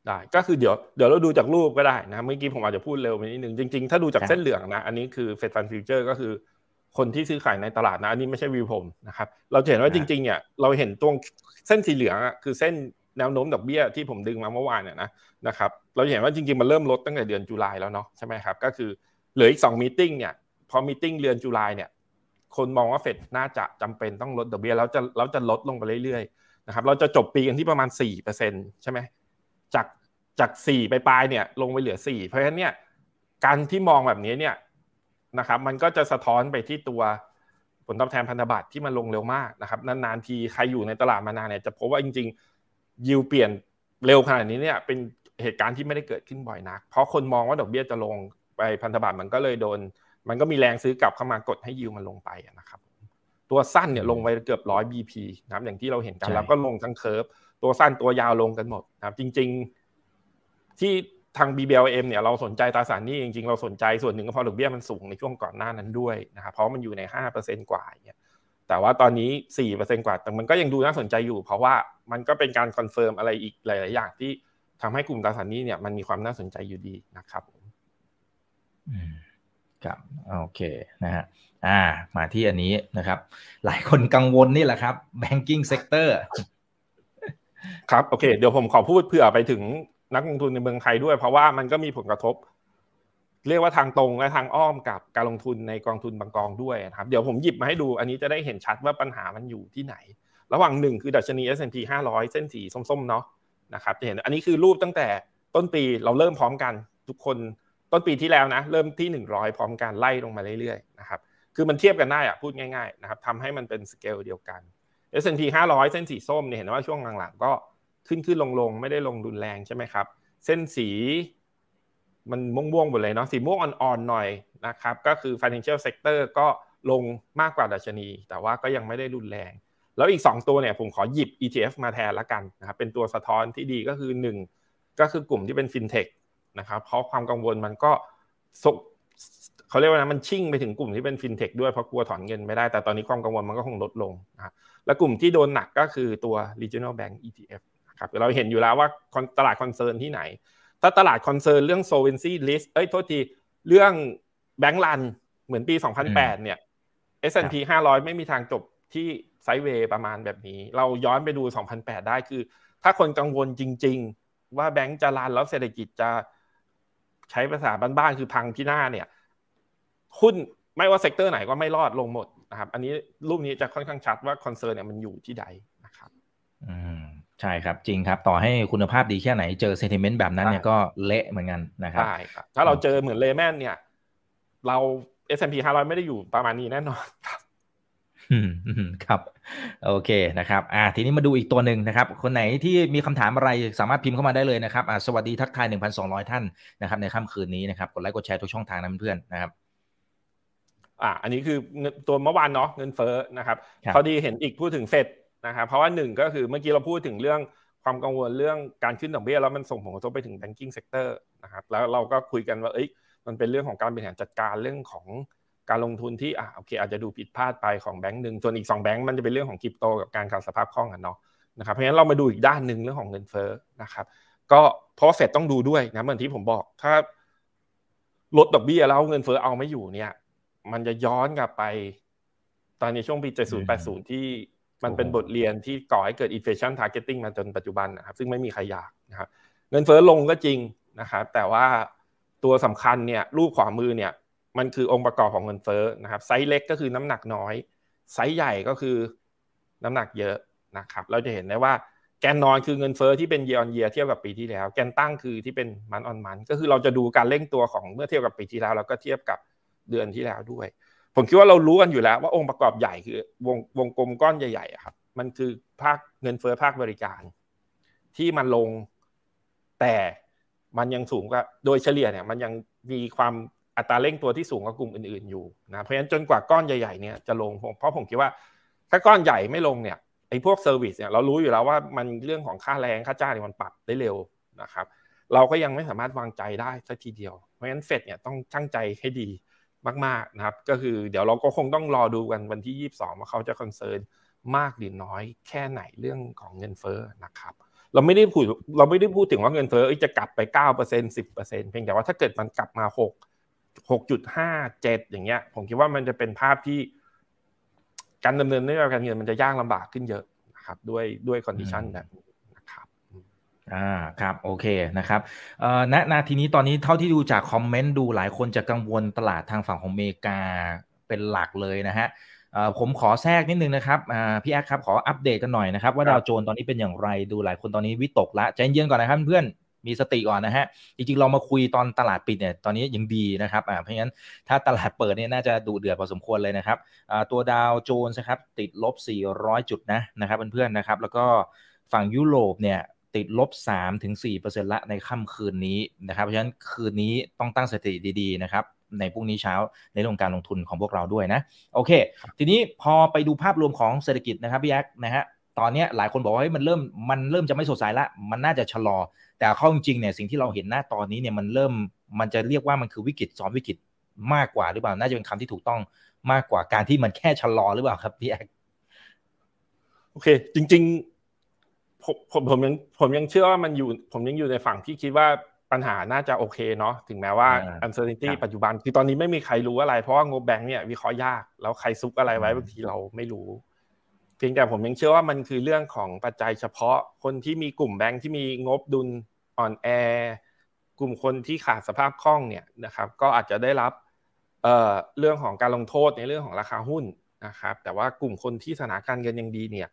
ได้ก็คือเดี๋ยวเราดูจากรูปก็ได้นะเมื่อกี้ผมอาจจะพูดเร็วไปนิดนึงจริงๆถ้าดูจากเส้นเหลืองนะอันนี้คือ Fed Fund Future ก็คือคนที่ซื้อขายในตลาดนะอันนี้ไม่ใช่วิวผมนะครับเราเห็นว่าจริงๆเนี่ยเราเห็นตรงเส้นสีเหลืองอ่ะคือเส้นแนวโน้มดอกเบี้ยที่ผมดึงมาเมื่อวานเนี่ยนะครับเราเห็นว่าจริงๆมันเริ่มลดตั้งแต่เดือนตุลาแล้วเนาะใช่ไหมครับก็คือเหลืออีก2มีตติ้งเนี่ยพอมีตติ้งเดือนตุลาเนี่ยคนมองว่า Fed น่าจะจำเป็นต้องลดดอกเบี้ยแล้วจะลดลงไปเรื่อยๆนะครับเราจะจบปีกันที่ประมาณ 4% ใช่มั้ยจาก4ไปปลายเนี่ยลงไปเหลือ4เพราะฉะนั้นเนี่ยการที่มองแบบนี้เนี่ยนะครับมันก็จะสะท้อนไปที่ตัวผลตอบแทนพันธบัตรที่มันลงเร็วมากนะครับนานๆทีใครอยู่ในตลาดมานานเนี่ยจะพบว่าจริงๆยิวเปลี่ยนเร็วขนาดนี้เนี่ยเป็นเหตุการณ์ที่ไม่ได้เกิดขึ้นบ่อยนักเพราะคนมองว่าดอกเบี้ยจะลงไปพันธบัตรมันก็เลยโดนมันก็มีแรงซื้อกลับเข้ามากดให้ยิวมันลงไปนะครับตัวสั้นเนี่ยลงไปเกือบ100 BP นะครับอย่างที่เราเห็นกันแล้วก็ลงทั้งเคิร์ฟตัวสั้นตัวยาวลงกันหมดนะครับจริงๆที่ทาง BBLAM เนี่ยเราสนใจตราสารหนี้จริงๆเราสนใจส่วนหนึ่งก็เพราะดอกเบี้ยมันสูงในช่วงก่อนหน้านั้นด้วยนะครับเพราะมันอยู่ใน 5% กว่าอย่างเงี้ยแต่ว่าตอนนี้ 4% กว่าแต่มันก็ยังดูน่าสนใจอยู่เพราะว่ามันก็เป็นการคอนเฟิร์มอะไรอีกหลายๆอย่างที่ทำให้กลุ่มตราสารหนี้เนี่ยมันมีความน่าสนใจอยู่ดีนะครับครับโอเคนะฮะมาที่อันนี้นะครับหลายคนกังวลนี่แหละครับ banking sector ครับโอเคเดี๋ยวผมขอพูดเผื่อไปถึงนักลงทุนในเมืองไทยด้วยเพราะว่ามันก็มีผลกระทบเรียกว่าทางตรงและทางอ้อมกับการลงทุนในกองทุนบางกองด้วยนะครับเดี๋ยวผมหยิบมาให้ดูอันนี้จะได้เห็นชัดว่าปัญหามันอยู่ที่ไหนระหว่าง1คือดัชนี S&P 500เส้นสีส้มๆเนาะนะครับจะเห็นอันนี้คือรูปตั้งแต่ต้นปีเราเริ่มพร้อมกันทุกคนต้นปีที่แล้วนะเริ่มที่100พร้อมกันไล่ลงมาเรื่อยๆนะครับคือมันเทียบกันได้อะพูดง่ายๆนะครับทำให้มันเป็นสเกลเดียวกัน S&P 500เส้นสีส้มเนี่ยเห็นว่าช่วงหลังๆก็ขึ้นๆลงๆไม่ได้ลงรุนแรงใช่ไหมครับเส้นสีมันม่วงๆหมดเลยเนาะสีม่วงอ่อนๆหน่อยนะครับก็คือ financial sector ก็ลงมากกว่าดัชนีแต่ว่าก็ยังไม่ได้รุนแรงแล้วอีก2ตัวเนี่ยผมขอหยิบ ETF มาแทนละกันนะครับเป็นตัวสะท้อนที่ดีก็คือ1ก็คือกลุ่มที่เป็น fintech นะครับเพราะความกังวลมันก็เขาเรียกว่านะมันชิ่งไปถึงกลุ่มที่เป็น fintech ด้วยเพราะกลัวถอนเงินไม่ได้แต่ตอนนี้ความกังวลมันก็คงลดลงนะและกลุ่มที่โดนหนักก็คือตัว regional bank ETFครับเราเห็นอยู่แล้วว่าตลาดคอนเซิร์นที่ไหนถ้าตลาดคอนเซิร์นเรื่อง solvency list เรื่องแบงก์รันเหมือนปี2008เนี่ย S&P 500ไม่มีทางจบที่ไซด์เวย์ประมาณแบบนี้เราย้อนไปดู2008ได้คือถ้าคนกังวลจริงๆว่าแบงก์จะรันแล้วเศรษฐกิจจะใช้ภาษาบ้านๆคือพังพินาศเนี่ยหุ้นไม่ว่าเซกเตอร์ไหนก็ไม่รอดลงหมดนะครับอันนี้รูปนี้จะค่อนข้างชัดว่าคอนเซิร์นเนี่ยมันอยู่ที่ใดนะครับใช่ครับจริงครับต่อให้คุณภาพดีแค่ไหนเจอเซนติเมนต์แบบนั้นเนี่ยก็เละเหมือนกันนะครับใช่ครับถ้าเราเจอเหมือนเลแมนเนี่ยเรา S&P 500ไม่ได้อยู่ประมาณนี้แน่นอนครับโอเคนะครับทีนี้มาดูอีกตัวหนึ่งนะครับคนไหนที่มีคำถามอะไรสามารถพิมพ์เข้ามาได้เลยนะครับสวัสดีทักทาย 1,200 ท่านนะครับในค่ำคืนนี้นะครับกดไลค์กดแชร์ทุกช่องทางนะเพื่อนๆนะครับอันนี้คือตัวเมื่อวานเนาะเงินเฟ้อนะครับพอดีเห็นอีกพูดถึงเฟดนะครับเพราะว่า1ก็คือเมื่อกี้เราพูดถึงเรื่องความกังวลเรื่องการขึ้นดอกเบี้ยแล้วมันส่งผลกระทบไปถึง banking sector นะครับแล้วเราก็คุยกันว่ามันเป็นเรื่องของการบริหารจัดการเรื่องของการลงทุนที่โอเคอาจจะดูผิดพลาดไปของแบงค์นึงส่วนอีก2แบงค์มันจะเป็นเรื่องของคริปโตกับการขาดสภาพคล่องกันเนาะนะครับเพราะฉะนั้นเรามาดูอีกด้านนึงเรื่องของเงินเฟ้อนะครับก็เพราะเฟดต้องดูด้วยนะเหมือนที่ผมบอกถ้าลดดอกเบี้ยแล้วเงินเฟ้อเอาไม่อยู่เนี่ยมันจะย้อนกลับไปตอนในช่วงปี70 80ที่ มันเป็นบทเรียนที่ก่อให้เกิด inflation targeting มาจนปัจจุบันนะครับซึ่งไม่มีใครอยากนะครับเงินเฟ้อลงก็จริงนะครับแต่ว่าตัวสำคัญเนี่ยรูปขวามือเนี่ยมันคือองค์ประกอบของเงินเฟ้อนะครับไซส์เล็กก็คือน้ำหนักน้อยไซส์ใหญ่ก็คือน้ำหนักเยอะนะครับเราจะเห็นได้ว่าแกนนอนคือเงินเฟ้อที่เป็น year on year เทียบกับปีที่แล้วแกนตั้งคือที่เป็น month on month ก็คือเราจะดูการเร่งตัวของเมื่อเทียบกับปีที่แล้วแล้วก็เทียบกับเดือนที่แล้วด้วยผมคิดว่าเรารู้กันอยู่แล้วว่าองค์ประกอบใหญ่คือวงกลมก้อนใหญ่ๆครับมันคือภาคเงินเฟ้อภาคบริการที่มันลงแต่มันยังสูงกว่าโดยเฉลี่ยเนี่ยมันยังมีความอัตราเร่งตัวที่สูงกว่ากลุ่มอื่นๆอยู่นะเพราะฉะนั้นจนกว่าก้อนใหญ่ๆเนี่ยจะลงเพราะผมคิดว่าถ้าก้อนใหญ่ไม่ลงเนี่ยไอ้พวกเซอร์วิสเนี่ยเรารู้อยู่แล้วว่ามันเรื่องของค่าแรงค่าจ้างเนี่ยมันปรับได้เร็วนะครับเราก็ยังไม่สามารถวางใจได้สักทีเดียวเพราะฉะนั้นเฟดเนี่ยต้องชั่งใจให้ดีมากๆนะครับก็คือเดี๋ยวเราก็คงต้องรอดูกันวันที่22ว่าเขาจะคอนเซิร์นมากหรือน้อยแค่ไหนเรื่องของเงินเฟ้อนะครับเราไม่ได้พูดถึงว่าเงินเฟ้อจะกลับไป 9% 10% เพียงแต่ว่าถ้าเกิดมันกลับมา6.5 7อย่างเงี้ยผมคิดว่ามันจะเป็นภาพที่การดำเนินนโยบายการเงินมันจะยากลำบากขึ้นเยอะนะครับด้วยคอนดิชันแบบนี้นะครับครับโอเคนะครับณนาทีนี้ตอนนี้เท่าที่ดูจากคอมเมนต์ดูหลายคนจะกังวลตลาดทางฝั่งของอเมริกาเป็นหลักเลยนะฮะผมขอแทรกนิดนึงนะครับพี่แอ๊กครับขออัปเดตกันหน่อยนะครับว่าดาวโจนส์ตอนนี้เป็นอย่างไรดูหลายคนตอนนี้วิตกละใจเย็นก่อนนะครับเพื่อนมีสติก่อนนะฮะจริงๆเรามาคุยตอนตลาดปิดเนี่ยตอนนี้ยังดีนะครับเพราะงั้นถ้าตลาดเปิดเนี่ยน่าจะดุเดือดพอสมควรเลยนะครับตัวดาวโจนส์นะครับติดลบ400จุดนะครับเพื่อนๆนะครับแล้วก็ฝั่งยุโรปเนี่ยติดลบ 3-4% ละในค่ำคืนนี้นะครับเพราะฉะนั้นคืนนี้ต้องตั้งสติดีๆนะครับในพรุ่งนี้เช้าในเรื่องการลงทุนของพวกเราด้วยนะโอเคทีนี้พอไปดูภาพรวมของเศรษฐกิจนะครับพี่แอ๊กนะฮะตอนนี้หลายคนบอกว่ามันเริ่มจะไม่สดใสละมันน่าจะชะลอแต่ข้อจริงเนี่ยสิ่งที่เราเห็นหน้าตอนนี้เนี่ยมันจะเรียกว่ามันคือวิกฤตซ้อนวิกฤตมากกว่าหรือเปล่าน่าจะเป็นคำที่ถูกต้องมากกว่าการที่มันแค่ชะลอหรือเปล่าครับพี่แอ๊กโอเคจริงๆผมยังเชื่อว่ามันอยู่ผมยังอยู่ในฝั่งที่คิดว่าปัญหาน่าจะโอเคเนาะถึงแม้ว่า uncertainty ปัจจุบันคือตอนนี้ไม่มีใครรู้อะไรเพราะว่างบแบงค์เนี่ยวิเคราะห์ยากแล้วใครซุกอะไรไว้บางทีเราไม่รู้เพียงแต่ผมยังเชื่อว่ามันคือเรื่องของปัจจัยเฉพาะคนที่มีกลุ่มแบงค์ที่มีงบดุลอ่อนแอกลุ่มคนที่ขาดสภาพคล่องเนี่ยนะครับก็อาจจะได้รับเรื่องของการลงโทษในเรื่องของราคาหุ้นนะครับแต่ว่ากลุ่มคนที่สถานการณ์เงินยังดีเนี่ย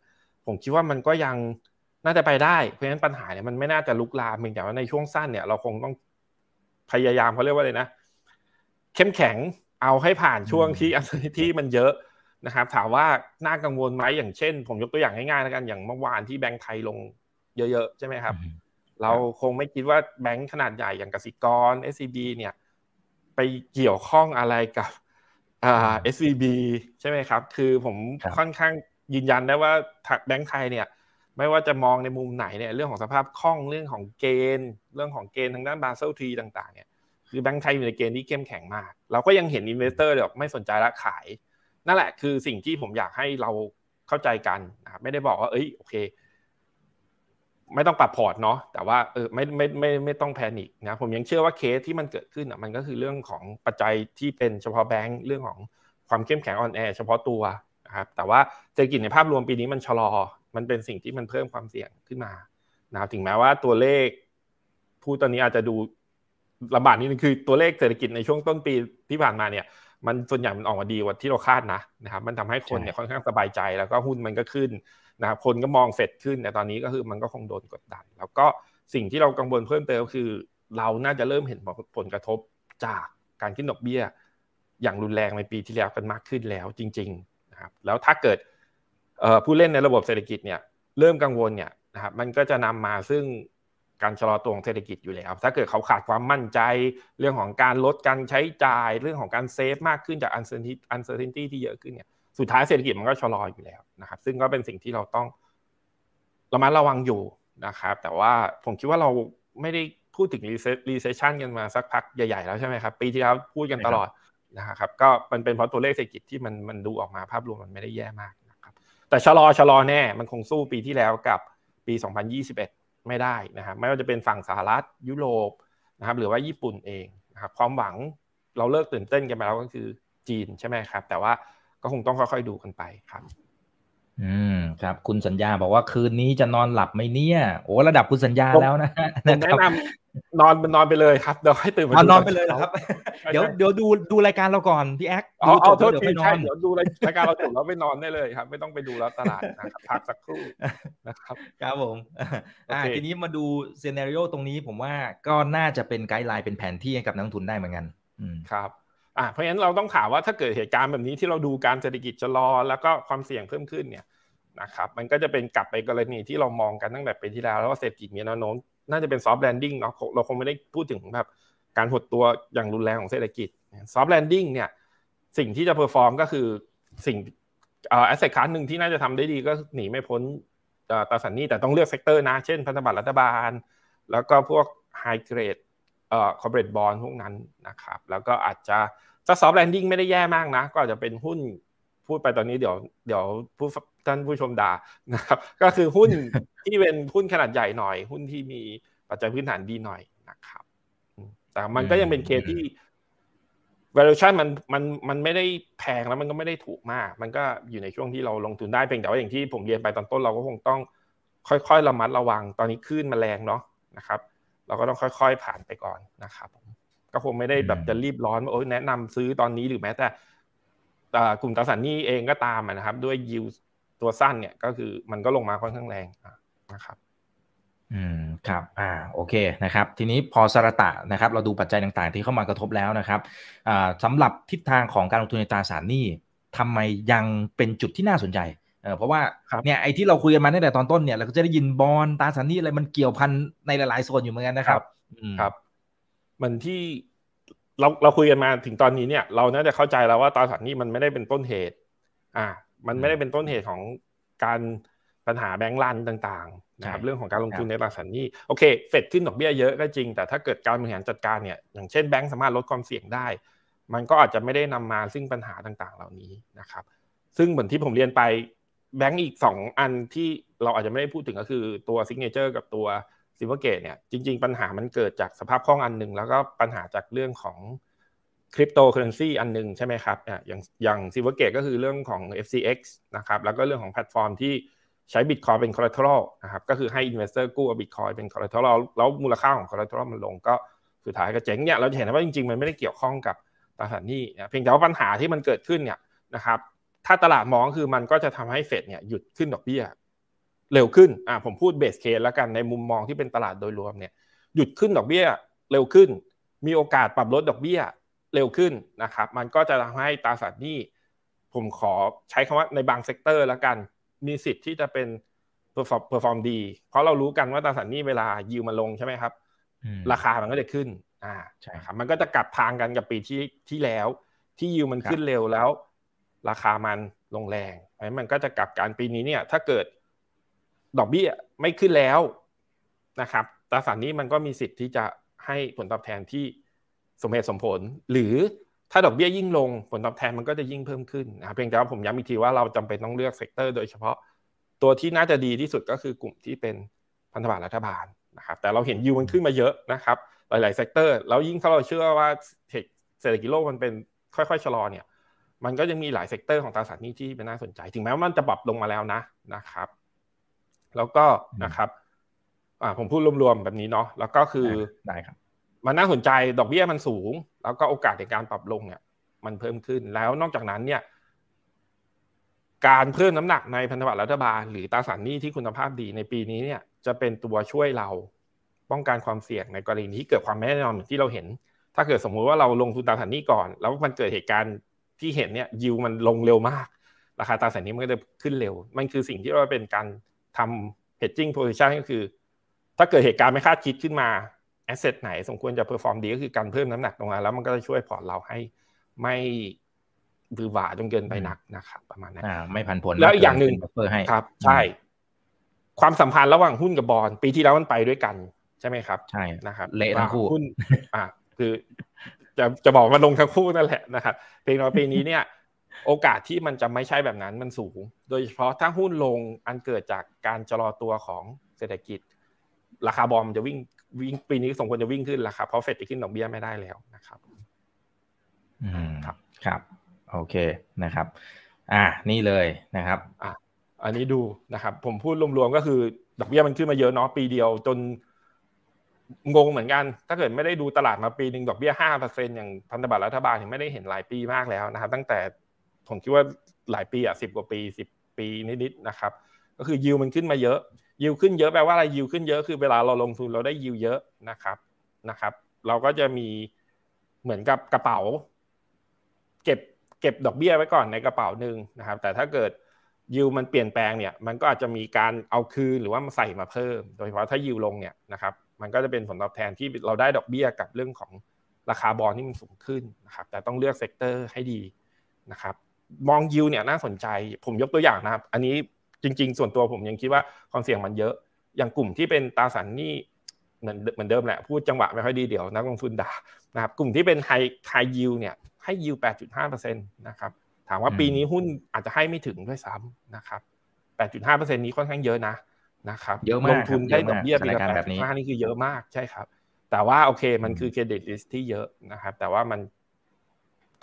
ผมคิดว่ามันก็ยังน่าจะไปได้เพราะฉะนั้นปัญหาเนี่ยมันไม่น่าจะลุกลามเพียงแต่ว่าในช่วงสั้นเนี่ยเราคงต้องพยายามเขาเรียกว่าอะไรนะเข้มแข็งเอาให้ผ่านช่วงที่uncertaintyมันเยอะนะครับถามว่าน่ากังวลไหมอย่างเช่นผมยกตัวอย่างง่ายๆแล้วกันอย่างเมื่อวานที่แบงก์ไทยลงเยอะๆใช่ไหมครับเราคงไม่คิดว่าแบงก์ขนาดใหญ่อย่างกสิกร SVB เนี่ยไปเกี่ยวข้องอะไรกับSVB ใช่ไหมครับคือผมค่อนข้างยืนยันได้ว่าแบงก์ไทยเนี่ยไม่ว่าจะมองในมุมไหนเนี่ยเรื่องของสภาพคล่องเรื่องของเกณฑ์ทางด้าน Basel III ต่างๆเนี่ยคือแบงก์ไทยอยู่ในเกณฑ์ที่เข้มแข็งมากเราก็ยังเห็น investor แบบไม่สนใจละขายนั่นแหละคือสิ่งที่ผมอยากให้เราเข้าใจกันนะครับไม่ได้บอกว่าโอเคไม่ต้องปรับพอร์ตเนาะแต่ว่าไม่ต้องแพนิคนะผมยังเชื่อว่าเคสที่มันเกิดขึ้นอ่ะมันก็คือเรื่องของปัจจัยที่เป็นเฉพาะแบงก์เรื่องของความเข้มแข็งอ่อนแอเฉพาะตัวนะครับแต่ว่าเศรษฐกิจในภาพรวมปีนี้มันชะลอมันเป็นสิ่งที่มันเพิ่มความเสี่ยงขึ้นมานะถึงแม้ว่าตัวเลขพูดตอนนี้อาจจะดูลำบากนิดนึงคือตัวเลขเศรษฐกิจในช่วงต้นปีที่ผ่านมาเนี่ยมันส่วนใหญ่มันออกมาดีกว่าที่เราคาดนะครับมันทำให้คนเนี่ยค่อนข้างสบายใจแล้วก็หุ้นมันก็ขึ้นนะครับคนก็มองเฟดขึ้นแต่ตอนนี้ก็คือมันก็คงโดนกดดันแล้วก็สิ่งที่เรากังวลเพิ่มเติมก็คือเราน่าจะเริ่มเห็นผลกระทบจากการขึ้นดอกเบี้ยอย่างรุนแรงในปีที่แล้วกันมากขึ้นแล้วจริงๆนะครับแล้วถ้าเกิดผู้เล่นในระบบเศรษฐกิจเนี่ยเริ่มกังวลเนี่ยนะครับมันก็จะนำมาซึ่งการชะลอตัวของเศรษฐกิจอยู่แล้วถ้าเกิดเขาขาดความมั่นใจเรื่องของการลดการใช้จ่ายเรื่องของการเซฟมากขึ้นจาก uncertainty ที่เยอะขึ้นเนี่ยสุดท้ายเศรษฐกิจมันก็ชะลออยู่แล้วนะครับซึ่งก็เป็นสิ่งที่เราต้องระมัดระวังอยู่นะครับแต่ว่าผมคิดว่าเราไม่ได้พูดถึง recession กันมาสักพักใหญ่ๆแล้วใช่ไหมครับปีที่แล้วพูดกันตลอดนะครับก็มันเป็นเพราะตัวเลขเศรษฐกิจที่มันดูออกมาภาพรวมมันไม่ได้แย่มากนะครับแต่ชะลอแน่มันคงสู้ปีที่แล้วกับปี2021ไม่ได้นะครับไม่ว่าจะเป็นฝั่งสหรัฐยุโรปนะครับหรือว่าญี่ปุ่นเองนะครับความหวังเราเลิกตื่นเต้นกันไปแล้วก็คือจีนใช่ไหมครับแต่ว่าก็คงต้องค่อยๆดูกันไปครับ ครับคุณสัญญาบอกว่าคืนนี้จะนอนหลับไหมเนี่ยโอ้ระดับคุณสัญญาแล้วนะแนะนำนอนไปเลยครับเดี๋ยวให้ตื่นมานอนไปเลยนะครับเดี๋ยวดูรายการเราก่อนพี่แอ๊กเอาโทษทีใช่เดี๋ยวดูรายการเราจบแล้วไปนอนได้เลยครับไม่ต้องไปดูแล้วตลาดนะครับพักสักครู่นะครับครับผมทีนี้มาดูซีนาริโอตรงนี้ผมว่าก็น่าจะเป็นไกด์ไลน์เป็นแผนที่ให้กับนักทุนได้เหมือนกันครับเพราะฉะนั้นเราต้องถามว่าถ้าเกิดเหตุการณ์แบบนี้ที่เราดูการเศรษฐกิจชะลอแล้วก็ความเสี่ยงเพิ่มขึ้นเนี่ยนะครับมันก็จะเป็นกลับไปกรณีที่เรามองกันตั้งแต่ปีที่แล้วแล้วว่าเศรษฐกิจมีแนวโน้มน่าจะเป็นซอฟต์แลนดิ้งเนาะเราคงไม่ได้พูดถึงแบบการหดตัวอย่างรุนแรงของเศรษฐกิจซอฟต์แลนดิ้งเนี่ยสิ่งที่จะเพอร์ฟอร์มก็คือสิ่งแอสเซทคลาสนึงที่น่าจะทำได้ดีก็หนีไม่พ้นตราสารหนี้แต่ต้องเลือกเซกเตอร์นะเช่นพันธบัตรรัฐบาลแล้วก็พวกไฮเกรดcorporate bond พวกนั้นนะครับแล้วก็อาจจะsoft landing ไม่ได้แย่มากนะก็อาจจะเป็นหุ้นพูดไปตอนนี้เดี๋ยวท่านผู้ชมด่านะครับก็คือหุ้น ที่เป็นหุ้นขนาดใหญ่หน่อยหุ้นที่มีปัจจัยพื้นฐานดีหน่อยนะครับแต่มันก็ยังเป็นเคสที่ valuation มันไม่ได้แพงแล้วมันก็ไม่ได้ถูกมากมันก็อยู่ในช่วงที่เราลงทุนได้เพียงแต่ว่าอย่างที่ผมเรียนไปตอนต้นเราก็คงต้องค่อยๆระมัดระวังตอนนี้คลื่นมันแรงเนาะนะครับเราก็ต้องค่อยๆผ่านไปก่อนนะครับก็คงไม่ได้แบบจะรีบร้อนว่าโอ๊ยแนะนำซื้อตอนนี้หรือแม้แต่กลุ่มตราสารหนี้เองก็ตามนะครับด้วยยิวตัวสั้นเนี่ยก็คือมันก็ลงมาค่อนข้างแรงนะครับครับโอเคนะครับทีนี้พอสระตะนะครับเราดูปัจจัยต่างๆที่เข้ามากระทบแล้วนะครับสำหรับทิศทางของการลงทุนในตราสารหนี้ทำไมยังเป็นจุดที่น่าสนใจเพราะว่าเนี่ยไอ้ที่เราคุยกันมาตั้งแต่ตอนต้นเนี่ยเราก็จะได้ยินบอนตราสารหนี้อะไรมันเกี่ยวพันในหลายๆโซนอยู่เหมือนกันนะครับครับมันที่เราคุยกันมาถึงตอนนี้เนี่ยเราน่าจะเข้าใจแล้วว่าตราสารหนี้มันไม่ได้เป็นต้นเหตุมันไม่ได้เป็นต้นเหตุของการปัญหาแบงก์รันต่างๆนะครับเรื่องของการลงทุนในตราสารหนี้โอเคเฟดขึ้นดอกเบี้ยเยอะก็จริงแต่ถ้าเกิดการบริหารจัดการเนี่ยอย่างเช่นแบงก์สามารถลดความเสี่ยงได้มันก็อาจจะไม่ได้นำมาซึ่งปัญหาต่างๆเหล่านี้นะครับซึ่งเหมือนที่ผมเรียนไปแบงก์อีก2อันที่เราอาจจะไม่ได้พูดถึงก็คือตัวซิกเนเจอร์กับตัวซิมเบอร์เกตเนี่ยจริงๆปัญหามันเกิดจากสภาพคล่องอันนึงแล้วก็ปัญหาจากเรื่องของคริปโตเคอเรนซีอันนึงใช่ไหมครับอย่างซิมเบอร์เกตก็คือเรื่องของ FCX นะครับแล้วก็เรื่องของแพลตฟอร์มที่ใช้บิตคอยน์เป็นคอลลาเทอรัลนะครับก็คือให้อินเวสเตอร์กู้เอาบิตคอยน์เป็นคอลลาเทอรัลแล้วมูลค่าของคอลลาเทอรัลมันลงก็สุดท้ายก็เจ๊งเนี่ยเราจะเห็นว่าจริงๆมันไม่ได้เกี่ยวข้องกับตราสารหนี้เพียงแต่ว่าปัญหาที่มันเกิดขึ้นเนี่ยนะครับถ้าตลาดมองคือมันก็จะทำให้เฟดเนี่ยหยุดขึ้นดอกเบี้ยเร็วขึ้นผมพูดเบสเคสแล้วกันในมุมมองที่เป็นตลาดโดยรวมเนี่ยหยุดขึ้นดอกเบี้ยเร็วขึ้นมีโอกาสปรับลดดอกเบี้ยเร็วขึ้นนะครับมันก็จะทำให้ตราสารหนี้ผมขอใช้คำว่าในบางเซกเตอร์แล้วกันมีสิทธิ์ที่จะเป็นเพอร์ฟอร์มดีเพราะเรารู้กันว่าตราสารหนี้เวลายิวมันลงใช่ไหมครับราคามันก็จะขึ้นใช่ครับมันก็จะกลับทางกันกับปีที่แล้วที่ยิวมันขึ้นเร็วแล้วราคามันลงแรงเพราะฉะนั้นมันก็จะกลับการปีนี้เนี่ยถ้าเกิดดอกเบี้ยไม่ขึ้นแล้วนะครับตราสารหนี้มันก็มีสิทธิ์ที่จะให้ผลตอบแทนที่สมเหตุสมผลหรือถ้าดอกเบี้ยยิ่งลงผลตอบแทนมันก็จะยิ่งเพิ่มขึ้นเพียงแต่ว่าผมย้ำอีกทีว่าเราจำเป็นต้องเลือกเซกเตอร์โดยเฉพาะตัวที่น่าจะดีที่สุดก็คือกลุ่มที่เป็นพันธบัตรรัฐบาลนะครับแต่เราเห็นยิวมันขึ้นมาเยอะนะครับหลายๆเซกเตอร์แล้วยิ่งถ้าเราเชื่อว่าเศรษฐกิจโลกมันเป็นค่อยๆชะลอเนี่ยมันก็ยังมีหลายเซกเตอร์ของตราสารหนี้ที่เป็นน่าสนใจถึงแม้ว่ามันจะปรับลงมาแล้วนะครับแล้วก็นะครับผมพูดรวมๆแบบนี้เนาะแล้วก็คือได้ครับมันน่าสนใจดอกเบี้ยมันสูงแล้วก็โอกาสในการปรับลงเนี่ยมันเพิ่มขึ้นแล้วนอกจากนั้นเนี่ยการเพิ่มน้ำหนักในพันธบัตรรัฐบาลหรือตราสารหนี้ที่คุณภาพดีในปีนี้เนี่ยจะเป็นตัวช่วยเราป้องกันความเสี่ยงในกรณีที่เกิดความไม่แน่นอนเหมือนที่เราเห็นถ้าเกิดสมมุติว่าเราลงทุนตราสารหนี้ก่อนแล้วมันเกิดเหตุการณ์ที่เห็นเนี่ยยิวมันลงเร็วมากราคาตราสารหนี้มันก็จะขึ้นเร็วมันคือสิ่งที่เราเป็นการทำ hedging position ก็คือถ้าเกิดเหตุการณ์ไม่คาดคิดขึ้นมา asset ไหนสมควรจะ perform ดีก็คือการเพิ่มน้ำหนักตรงนั้นแล้วมันก็จะช่วยพอร์ตเราให้ไม่บือหวาจนเกินไปหนักนะครับประมาณนั้นไม่ผันผวนแล้วอีกอย่างหนึ่งครับใช่ความสัมพันธ์ระหว่างหุ้นกับบอนด์ปีที่แล้วมันไปด้วยกันใช่ไหมครับใช่นะครับเละทั้งคู่หุ้นคือจะบอกมันลงทั้งคู่นั่นแหละนะครับเพียงแต่ปีนี้เนี่ยโอกาสที่มันจะไม่ใช่แบบนั้นมันสูงโดยเฉพาะถ้าหุ้นลงอันเกิดจากการชะลอตัวของเศรษฐกิจราคาบอนด์จะวิ่งปีนี้สมควรจะวิ่งขึ้นราคาเพราะเฟดจะขึ้นดอกเบี้ยไม่ได้แล้วนะครับครับโอเคนะครับนี่เลยนะครับ อันนี้ดูนะครับผมพูดรวมๆก็คือดอกเบี้ยมันขึ้นมาเยอะเนาะปีเดียวจนงงเหมือนกันถ้าเกิดไม่ได้ดูตลาดมาปีนึงดอกเบี้ย 5% อย่างพันธบัตรรัฐบาลยังไม่ได้เห็นหลายปีมากแล้วนะครับตั้งแต่ผมคิดว่าหลายปีอ่ะ10กว่าปี10ปีนิดๆนะครับก็คือยิวมันขึ้นมาเยอะยิวขึ้นเยอะแปลว่าอะไรยิวขึ้นเยอะคือเวลาเราลงทุนเราได้ยิวเยอะนะครับเราก็จะมีเหมือนกับกระเป๋าเก็บดอกเบี้ยไว้ก่อนในกระเป๋านึงนะครับแต่ถ้าเกิดยิวมันเปลี่ยนแปลงเนี่ยมันก็อาจจะมีการเอาคืนหรือว่าใส่มาเพิ่มโดยเฉพาะถ้ายิวลงเนี่ยนะครับมันก็จะเป็นผลตอบแทนที่เราได้ดอกเบี้ยกับเรื่องของราคาบอนด์ที่มันสูงขึ้นนะครับแต่ต้องเลือกเซกเตอร์ให้ดีนะครับมองยิวเนี่ยน่าสนใจผมยกตัวอย่างนะครับอันนี้จริงๆส่วนตัวผมยังคิดว่าความเสี่ยงมันเยอะอย่างกลุ่มที่เป็นตราสารหนี้เหมือนเดิมแหละพูดจังหวะไม่ค่อยดีเดี๋ยวนักลงทุนด่านะครับกลุ่มที่เป็นไฮยิวเนี่ยให้ยิว 8.5% นะครับถามว่าปีนี้หุ้นอาจจะให้ไม่ถึงด้วยซ้ำนะครับ 8.5% นี้ค่อนข้างเยอะนะนะครับลงทุนได้ดอกเบี้ยปีละ 8.5 นี่คือเยอะมากใช่ครับแต่ว่าโอเคมันคือ Credit Risk ที่เยอะนะครับแต่ว่ามัน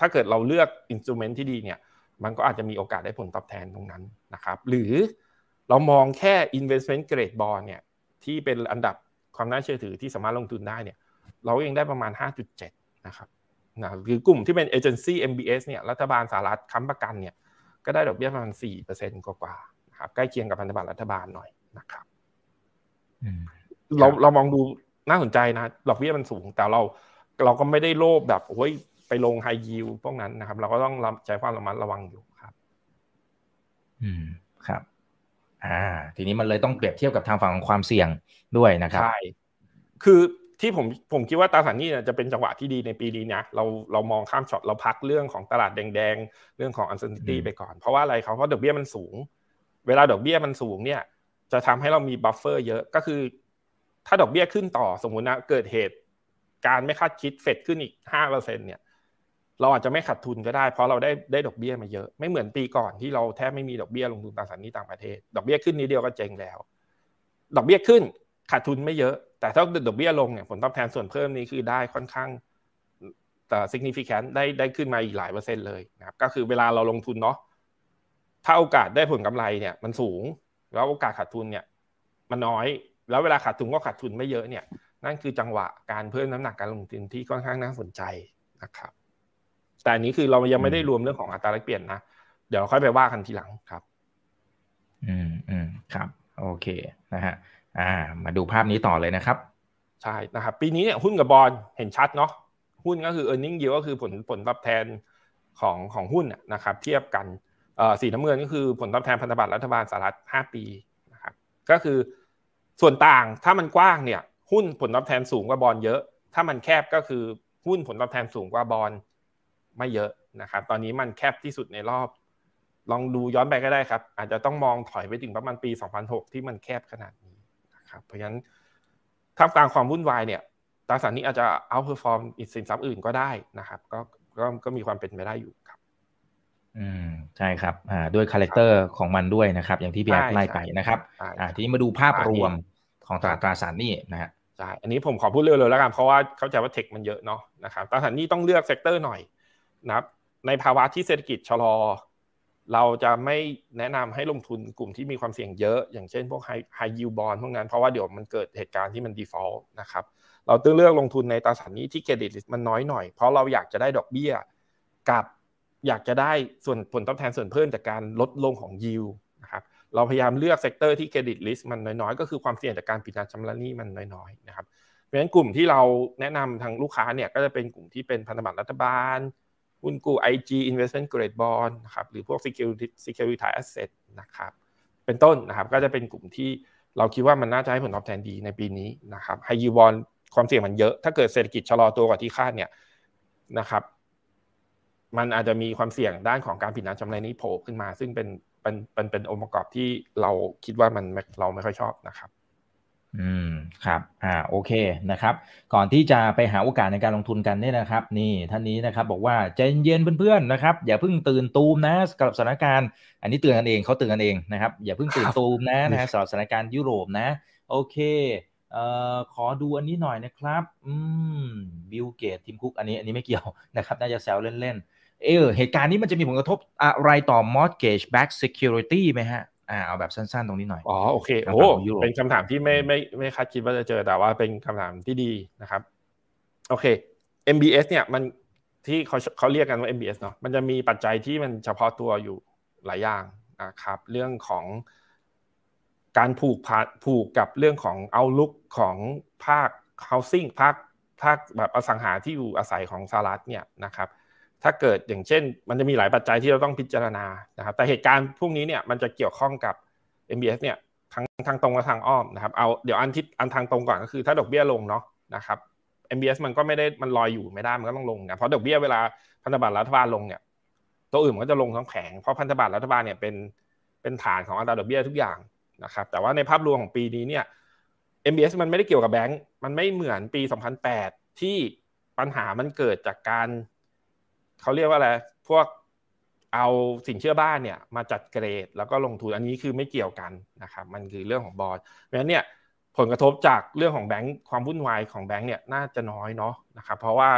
ถ้าเกิดเราเลือก instrument ที่ดีเนี่ยมันก็อาจจะมีโอกาสได้ผลตอบแทนตรงนั้นนะครับหรือเรามองแค่ investment grade bond เนี่ยที่เป็นอันดับความน่าเชื่อถือที่สามารถลงทุนได้เนี่ยเราเองได้ประมาณ 5.7 นะครับหรือกลุ่มที่เป็น agency MBS เนี่ยรัฐบาลสหรัฐค้ำประกันเนี่ยก็ได้ดอกเบี้ยประมาณ 4% กว่าๆนะครับใกล้เคียงกับพันธบัตรรัฐบาลหน่อยนะครับเรามองดูน่าสนใจนะดอกเบี้ยมันสูงแต่เราก็ไม่ได้โลภแบบโอ้ยไปลงไฮยิลด์พวกนั้นนะครับเราก็ต้องใช้ความระมัดระวังอยู่ครับครับทีนี้มันเลยต้องเปรียบเทียบกับทางฝั่งของความเสี่ยงด้วยนะครับใช่คือที่ผมคิดว่าตราสารหนี้จะเป็นจังหวะที่ดีในปีนี้นะเรามองข้ามช็อตเราพักเรื่องของตลาดแดงๆเรื่องของ uncertainty ไปก่อนเพราะว่าอะไรเขาเพราะดอกเบี้ยมันสูงเวลาดอกเบี้ยมันสูงเนี่ยจะทำให้เรามีบัฟเฟอร์เยอะก็คือถ้าดอกเบี้ยขึ้นต่อสมมุตินะเกิดเหตุการไม่คาดคิดเฟดขึ้นอีก 5% เนี่ยเราอาจจะไม่ขาดทุนก็ได้เพราะเราได้ดอกเบี้ยมาเยอะไม่เหมือนปีก่อนที่เราแทบไม่มีดอกเบี้ยลงทุนตราสารหนี้ต่างประเทศดอกเบี้ยขึ้นนิดเดียวก็เจ๊งแล้วดอกเบี้ยขึ้นขาดทุนไม่เยอะแต่ถ้าดอกเบี้ยลงเนี่ยผลตอบแทนส่วนเพิ่มนี้คือได้ค่อนข้างsignificant ได้ขึ้นมาอีกหลายเปอร์เซ็นต์เลยนะครับก็คือเวลาเราลงทุนเนาะถ้าโอกาสได้ผลกำไรเนี่ยมันสูงแล้วโอกาสขาดทุนเนี่ยมันน้อยแล้วเวลาขาดทุนก็ขาดทุนไม่เยอะเนี่ยนั่นคือจังหวะการเพิ่มน้ำหนักการลงทุนที่ค่อนข้างน่าสนใจนะครับแต่อันนี้คือเรายังไม่ได้รวมเรื่องของอัตราแลกเปลี่ยนนะเดี๋ยวค่อยไปว่ากันทีหลังครับครับโอเคนะฮะมาดูภาพนี้ต่อเลยนะครับใช่นะครับปีนี้เนี่ยหุ้นกับบอนด์เห็นชัดเนาะหุ้นก็คือ earning yield ก็คือผลตอบแทนของหุ้นนะครับเทียบกันสีน้ำเงินก็คือผลตอบแทนพันธบัตรรัฐบาลสหรัฐ5ปีนะครับก็คือส่วนต่างถ้ามันกว้างเนี่ยหุ้นผลตอบแทนสูงกว่าบอนด์เยอะถ้ามันแคบก็คือหุ้นผลตอบแทนสูงกว่าบอนด์ไม่เยอะนะครับตอนนี้มันแคบที่สุดในรอบลองดูย้อนไปก็ได้ครับอาจจะต้องมองถอยไปถึงประมาณปี2006ที่มันแคบขนาดนี้นะครับเพราะฉะนั้นท่ามกลางความวุ่นวายเนี่ยตราสารนี้อาจจะเอาท์เพอร์ฟอร์มสินทรัพย์อื่นก็ได้นะครับก็มีความเป็นไปได้อยู่ครับใช่ครับด้วยคาแรคเตอร์ของมันด้วยนะครับอย่างที่พี่แอ๊ดไล่ไปนะครับทีนี้มาดูภาพรวมของตลาดตราสารหนี้นะฮะใช่อันนี้ผมขอพูดเร็วๆแล้วกันเพราะว่าเข้าใจว่าเทคมันเยอะเนาะนะครับตราสารหนี้ต้องเลือกเซกเตอร์หน่อยนะครับในภาวะที่เศรษฐกิจชะลอเราจะไม่แนะนำให้ลงทุนกลุ่มที่มีความเสี่ยงเยอะอย่างเช่นพวก high yield bond พวกนั้นเพราะว่าเดี๋ยวมันเกิดเหตุการณ์ที่มัน default นะครับเราต้องเลือกลงทุนในตราสารหนี้ที่เครดิตมันน้อยหน่อยเพราะเราอยากจะได้ดอกเบี้ยกับอยากจะได้ส่วนผลตอบแทนส่วนเพิ่มจากการลดลงของ yield นะครับเราพยายามเลือกเซกเตอร์ที่เครดิตริสมันน้อยๆก็คือความเสี่ยงจากการปิดนัดชำระหนี้มันน้อยๆนะครับเพราะฉะนั้นกลุ่มที่เราแนะนำทางลูกค้าเนี่ยก็จะเป็นกลุ่มที่เป็นพันธบัตรรัฐบาลหุ้นกู้ IG investment grade bond นะครับหรือพวก securitized asset นะครับเป็นต้นนะครับก็จะเป็นกลุ่มที่เราคิดว่ามันน่าจะให้ผลตอบแทนดีในปีนี้นะครับ high yield bond ความเสี่ยงมันเยอะถ้าเกิดเศรษฐกิจชะลอตัวกว่าที่คาดเนี่ยนะครับมันอาจจะมีความเสี่ยงด้านของการผิดนัดชำระหนี้โผล่ขึ้นมาซึ่งเป็นองค์ประกอบที่เราคิดว่ามันเราไม่ค่อยชอบนะครับครับโอเคนะครับก่อนที่จะไปหาโอกาสในการลงทุนกันเนี่ยนะครับนี่ท่านนี้นะครับบอกว่าใจเย็นเพื่อนๆนะครับอย่าเพิ่งตื่นตูมนะสำหรับสถานการณ์อันนี้เตือนกันเองเขาเตือนกันเองนะครับอย่าเพิ่งตื่นตูมนะสำหรับสถานการณ์ยุโรปนะโอเคขอดูอันนี้หน่อยนะครับบิลเกตทีมคุกอันนี้ไม่เกี่ยวนะครับน่าจะแซวเล่นเหตุการณ์นี้มันจะมีผลกระทบอะไรต่อ mortgage backed security ไหมฮะ เอาแบบสั้นๆตรงนี้หน่อยอ๋อโอเคโอ้เป็นคำถามที่ไม่คาดคิดว่าจะเจอแต่ว่าเป็นคำถามที่ดีนะครับโอเค MBS เนี่ยมันที่เขาเรียกกันว่า MBS เนาะมันจะมีปัจจัยที่มันเฉพาะตัวอยู่หลายอย่างนะครับเรื่องของการผูกกับเรื่องของoutlookของภาค housing ภาคแบบอสังหาที่อยู่อาศัยของสหรัฐเนี่ยนะครับถ้าเกิดอย่างเช่นมันจะมีหลายปัจจัยที่เราต้องพิจารณานะครับแต่เหตุการณ์พวกนี้เนี่ยมันจะเกี่ยวข้องกับ MBS เนี่ยทั้งตรงและทางอ้อมนะครับเอาเดี๋ยวอันทางตรงก่อนก็คือถ้าดอกเบี้ยลงเนาะนะครับ MBS มันก็ไม่ได้มันลอยอยู่ไม่ได้มันก็ต้องลงนะเพราะดอกเบี้ยเวลาพันธบัตรรัฐบาลลงเนี่ยตัวอื่นมันก็จะลงทั้งแผงเพราะพันธบัตรรัฐบาลเนี่ยเป็นฐานของอัตราดอกเบี้ยทุกอย่างนะครับแต่ว่าในภาพรวมของปีนี้เนี่ย MBS มันไม่ได้เกี่ยวกับแบงก์มันไม่เหมือนปี2008ที่ปัญหามันเกิดจากการเขาเรียกว่าอะไรพวกเอาสินเชื่อบ้านเนี่ยมาจัดเกรดแล้วก็ลงทุนอันนี้คือไม่เกี่ยวกันนะครับมันคือเรื่องของบอนด์เพราะฉะนั้นเนี่ยผลกระทบจากเรื่องของแบงก์ความวุ่นวายของแบงก์เนี่ยน่าจะน้อยเนาะนะครับเพราะว่า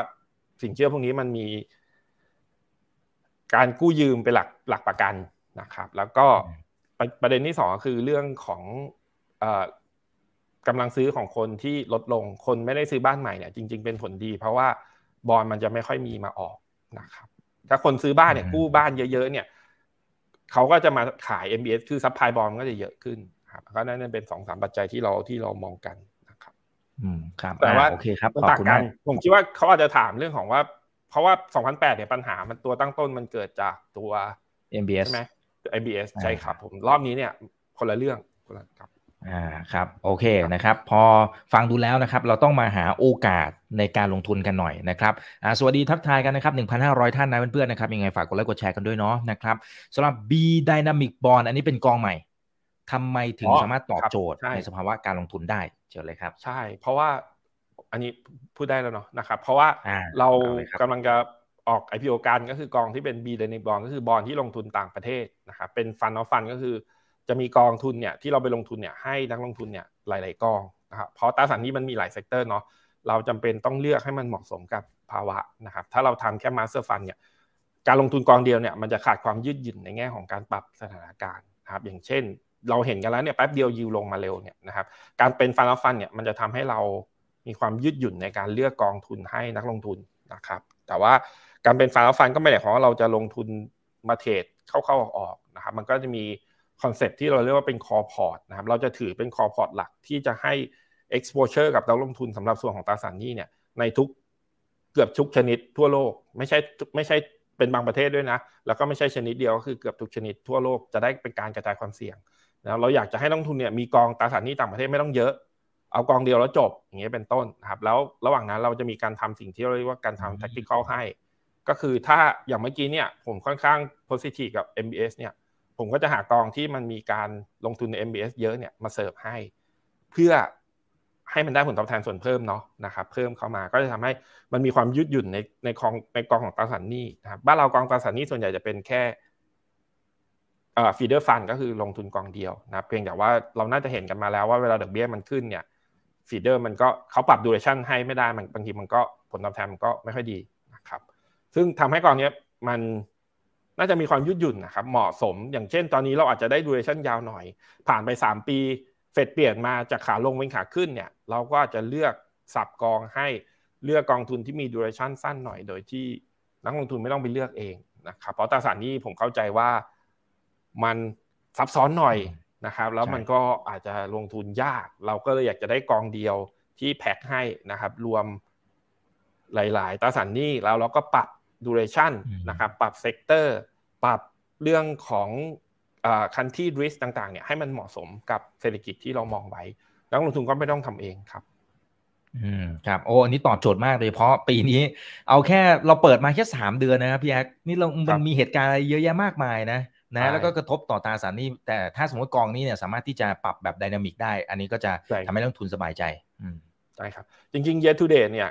สินเชื่อพวกนี้มันมีการกู้ยืมเป็นหลักประกันนะครับแล้วก็ประเด็นที่สองคือเรื่องของกำลังซื้อของคนที่ลดลงคนไม่ได้ซื้อบ้านใหม่เนี่ยจริงๆเป็นผลดีเพราะว่าบอนด์มันจะไม่ค่อยมีมาออกนะครับถ้าคนซื้อบ้านเนี่ยกู้บ้านเยอะๆเนี่ยเขาก็จะมาขาย MBS คือซัพพลายบอนด์ก็จะเยอะขึ้นครับก็นั่นเป็น 2-3 ปัจจัยที่เรามองกันนะครับครับแต่ว่าโอเคครับขอบคุณมากผมคิดว่าเขาอาจจะถามเรื่องของว่าเพราะว่า2008เนี่ยปัญหามันตัวตั้งต้นมันเกิดจากตัว MBS ใช่มั้ย MBS ใช่ครับผมรอบนี้เนี่ยคนละเรื่องคนละครับครับโอเคนะครับพอฟังดูแล้วนะครับเราต้องมาหาโอกาสในการลงทุนกันหน่อยนะครับสวัสดีทักทายกันนะครับ 1,500 ท่านนะเพื่อนๆนะครับยังไงฝากกดไลค์กดแชร์กันด้วยเนาะนะครับสำหรับ B Dynamic Bond อันนี้เป็นกองใหม่ทำไมถึงสามารถตอบโจทย์ในสภาวะการลงทุนได้เชิญเลยครับใช่เพราะว่าอันนี้พูดได้แล้วเนาะนะครับเพราะว่าเรากำลังจะออก IPO กันก็คือกองที่เป็น B Dynamic Bond ก็คือบอนด์ที่ลงทุนต่างประเทศนะครับเป็น Fund of Fund ก็คือจะมีกองทุนเนี่ยที่เราไปลงทุนเนี่ยให้นักลงทุนเนี่ยหลายๆกองนะครับเพราะตราสารนี้มันมีหลายเซกเตอร์เนาะเราจำเป็นต้องเลือกให้มันเหมาะสมกับภาวะนะครับถ้าเราทำแค่มาสเตอร์ฟันเนี่ยการลงทุนกองเดียวเนี่ยมันจะขาดความยืดหยุ่นในแง่ของการปรับสถานการณ์นะครับอย่างเช่นเราเห็นกันแล้วเนี่ยแป๊บเดียวยิวลงมาเร็วเนี่ยนะครับการเป็นฟันแล้วฟันเนี่ยมันจะทำให้เรามีความยืดหยุ่นในการเลือกกองทุนให้นักลงทุนนะครับแต่ว่าการเป็นฟันแล้วฟันก็ไม่ได้ของเราจะลงทุนมาเทรดเข้าๆออกๆนะครับมันก็จะมีคอนเซ็ปต์ที่เราเรียกว่าเป็นคอร์พอร์ตนะครับเราจะถือเป็นคอร์พอร์ตหลักที่จะให้ exposure กับนักลงทุนสำหรับส่วนของตราสารหนี้เนี่ยในทุกเกือบทุกชนิดทั่วโลกไม่ใช่เป็นบางประเทศด้วยนะแล้วก็ไม่ใช่ชนิดเดียวก็คือเกือบทุกชนิดทั่วโลกจะได้เป็นการกระจายความเสี่ยงนะเราอยากจะให้นักลงทุนเนี่ยมีกองตราสารหนี้ต่างประเทศไม่ต้องเยอะเอากองเดียวแล้วจบอย่างเงี้ยเป็นต้นนะครับแล้วระหว่างนั้นเราจะมีการทำสิ่งที่เรียกว่าการทำ tactical ให้ก็คือถ้าอย่างเมื่อกี้เนี่ยผมค่อนข้าง positive กับ MBS เนี่ยผมก็จะหากองที่มันมีการลงทุนใน MBS เยอะเนี่ยมาเสิร์ฟให้เพื่อให้มันได้ผลตอบแทนส่วนเพิ่มเนาะนะครับเพิ่มเข้ามาก็จะทำให้มันมีความยืดหยุ่นในกองของตราสารหนี้นะครับบ้านเรากองตราสารหนี้ส่วนใหญ่จะเป็นแค่ฟีเดอร์ฟันก็คือลงทุนกองเดียวนะเพียงแต่ว่าเราน่าจะเห็นกันมาแล้วว่าเวลาดอกเบี้ยมันขึ้นเนี่ยฟีเดอร์มันก็เขาปรับดูเรชั่นให้ไม่ได้มันบางทีมันก็ผลตอบแทนมันก็ไม่ค่อยดีนะครับซึ่งทำให้กองนี้มันน่าจะมีความยืดหยุ่นนะครับเหมาะสมอย่างเช่นตอนนี้เราอาจจะได้ดูเรชั่นยาวหน่อยผ่านไป3ปีเฟดเปลี่ยนมาจากขาลงเป็นขาขึ้นเนี่ยเราก็อาจจะเลือกสับกองให้เลือกกองทุนที่มีดูเรชั่นสั้นหน่อยโดยที่นักลงทุนไม่ต้องไปเลือกเองนะครับเพราะตราสารหนี้ผมเข้าใจว่ามันซับซ้อนหน่อยนะครับแล้วมันก็อาจจะลงทุนยากเราก็เลยอยากจะได้กองเดียวที่แพ็คให้นะครับรวมหลายๆตราสารหนี้แล้วเราก็ปรับduration นะครับปรับเซกเตอร์ปรับเรื่องของcountry risk ต่างๆเนี่ยให้มันเหมาะสมกับเศรษฐกิจที่เรามองไว้นักลงทุนก็ไม่ต้องทำเองครับครับโอ้อันนี้ตอบโจทย์มากเลยเพราะปีนี้เอาแค่เราเปิดมาแค่3เดือนนะครับพี่แอ๊กนี่มันมีเหตุการณ์เยอะแยะมากมายนะแล้วก็กระทบต่อตราสารหนี้แต่ถ้าสมมติกองนี้เนี่ยสามารถที่จะปรับแบบไดนามิกได้อันนี้ก็จะทำให้นักลงทุนสบายใจได้ครับจริงๆ year to date เนี่ย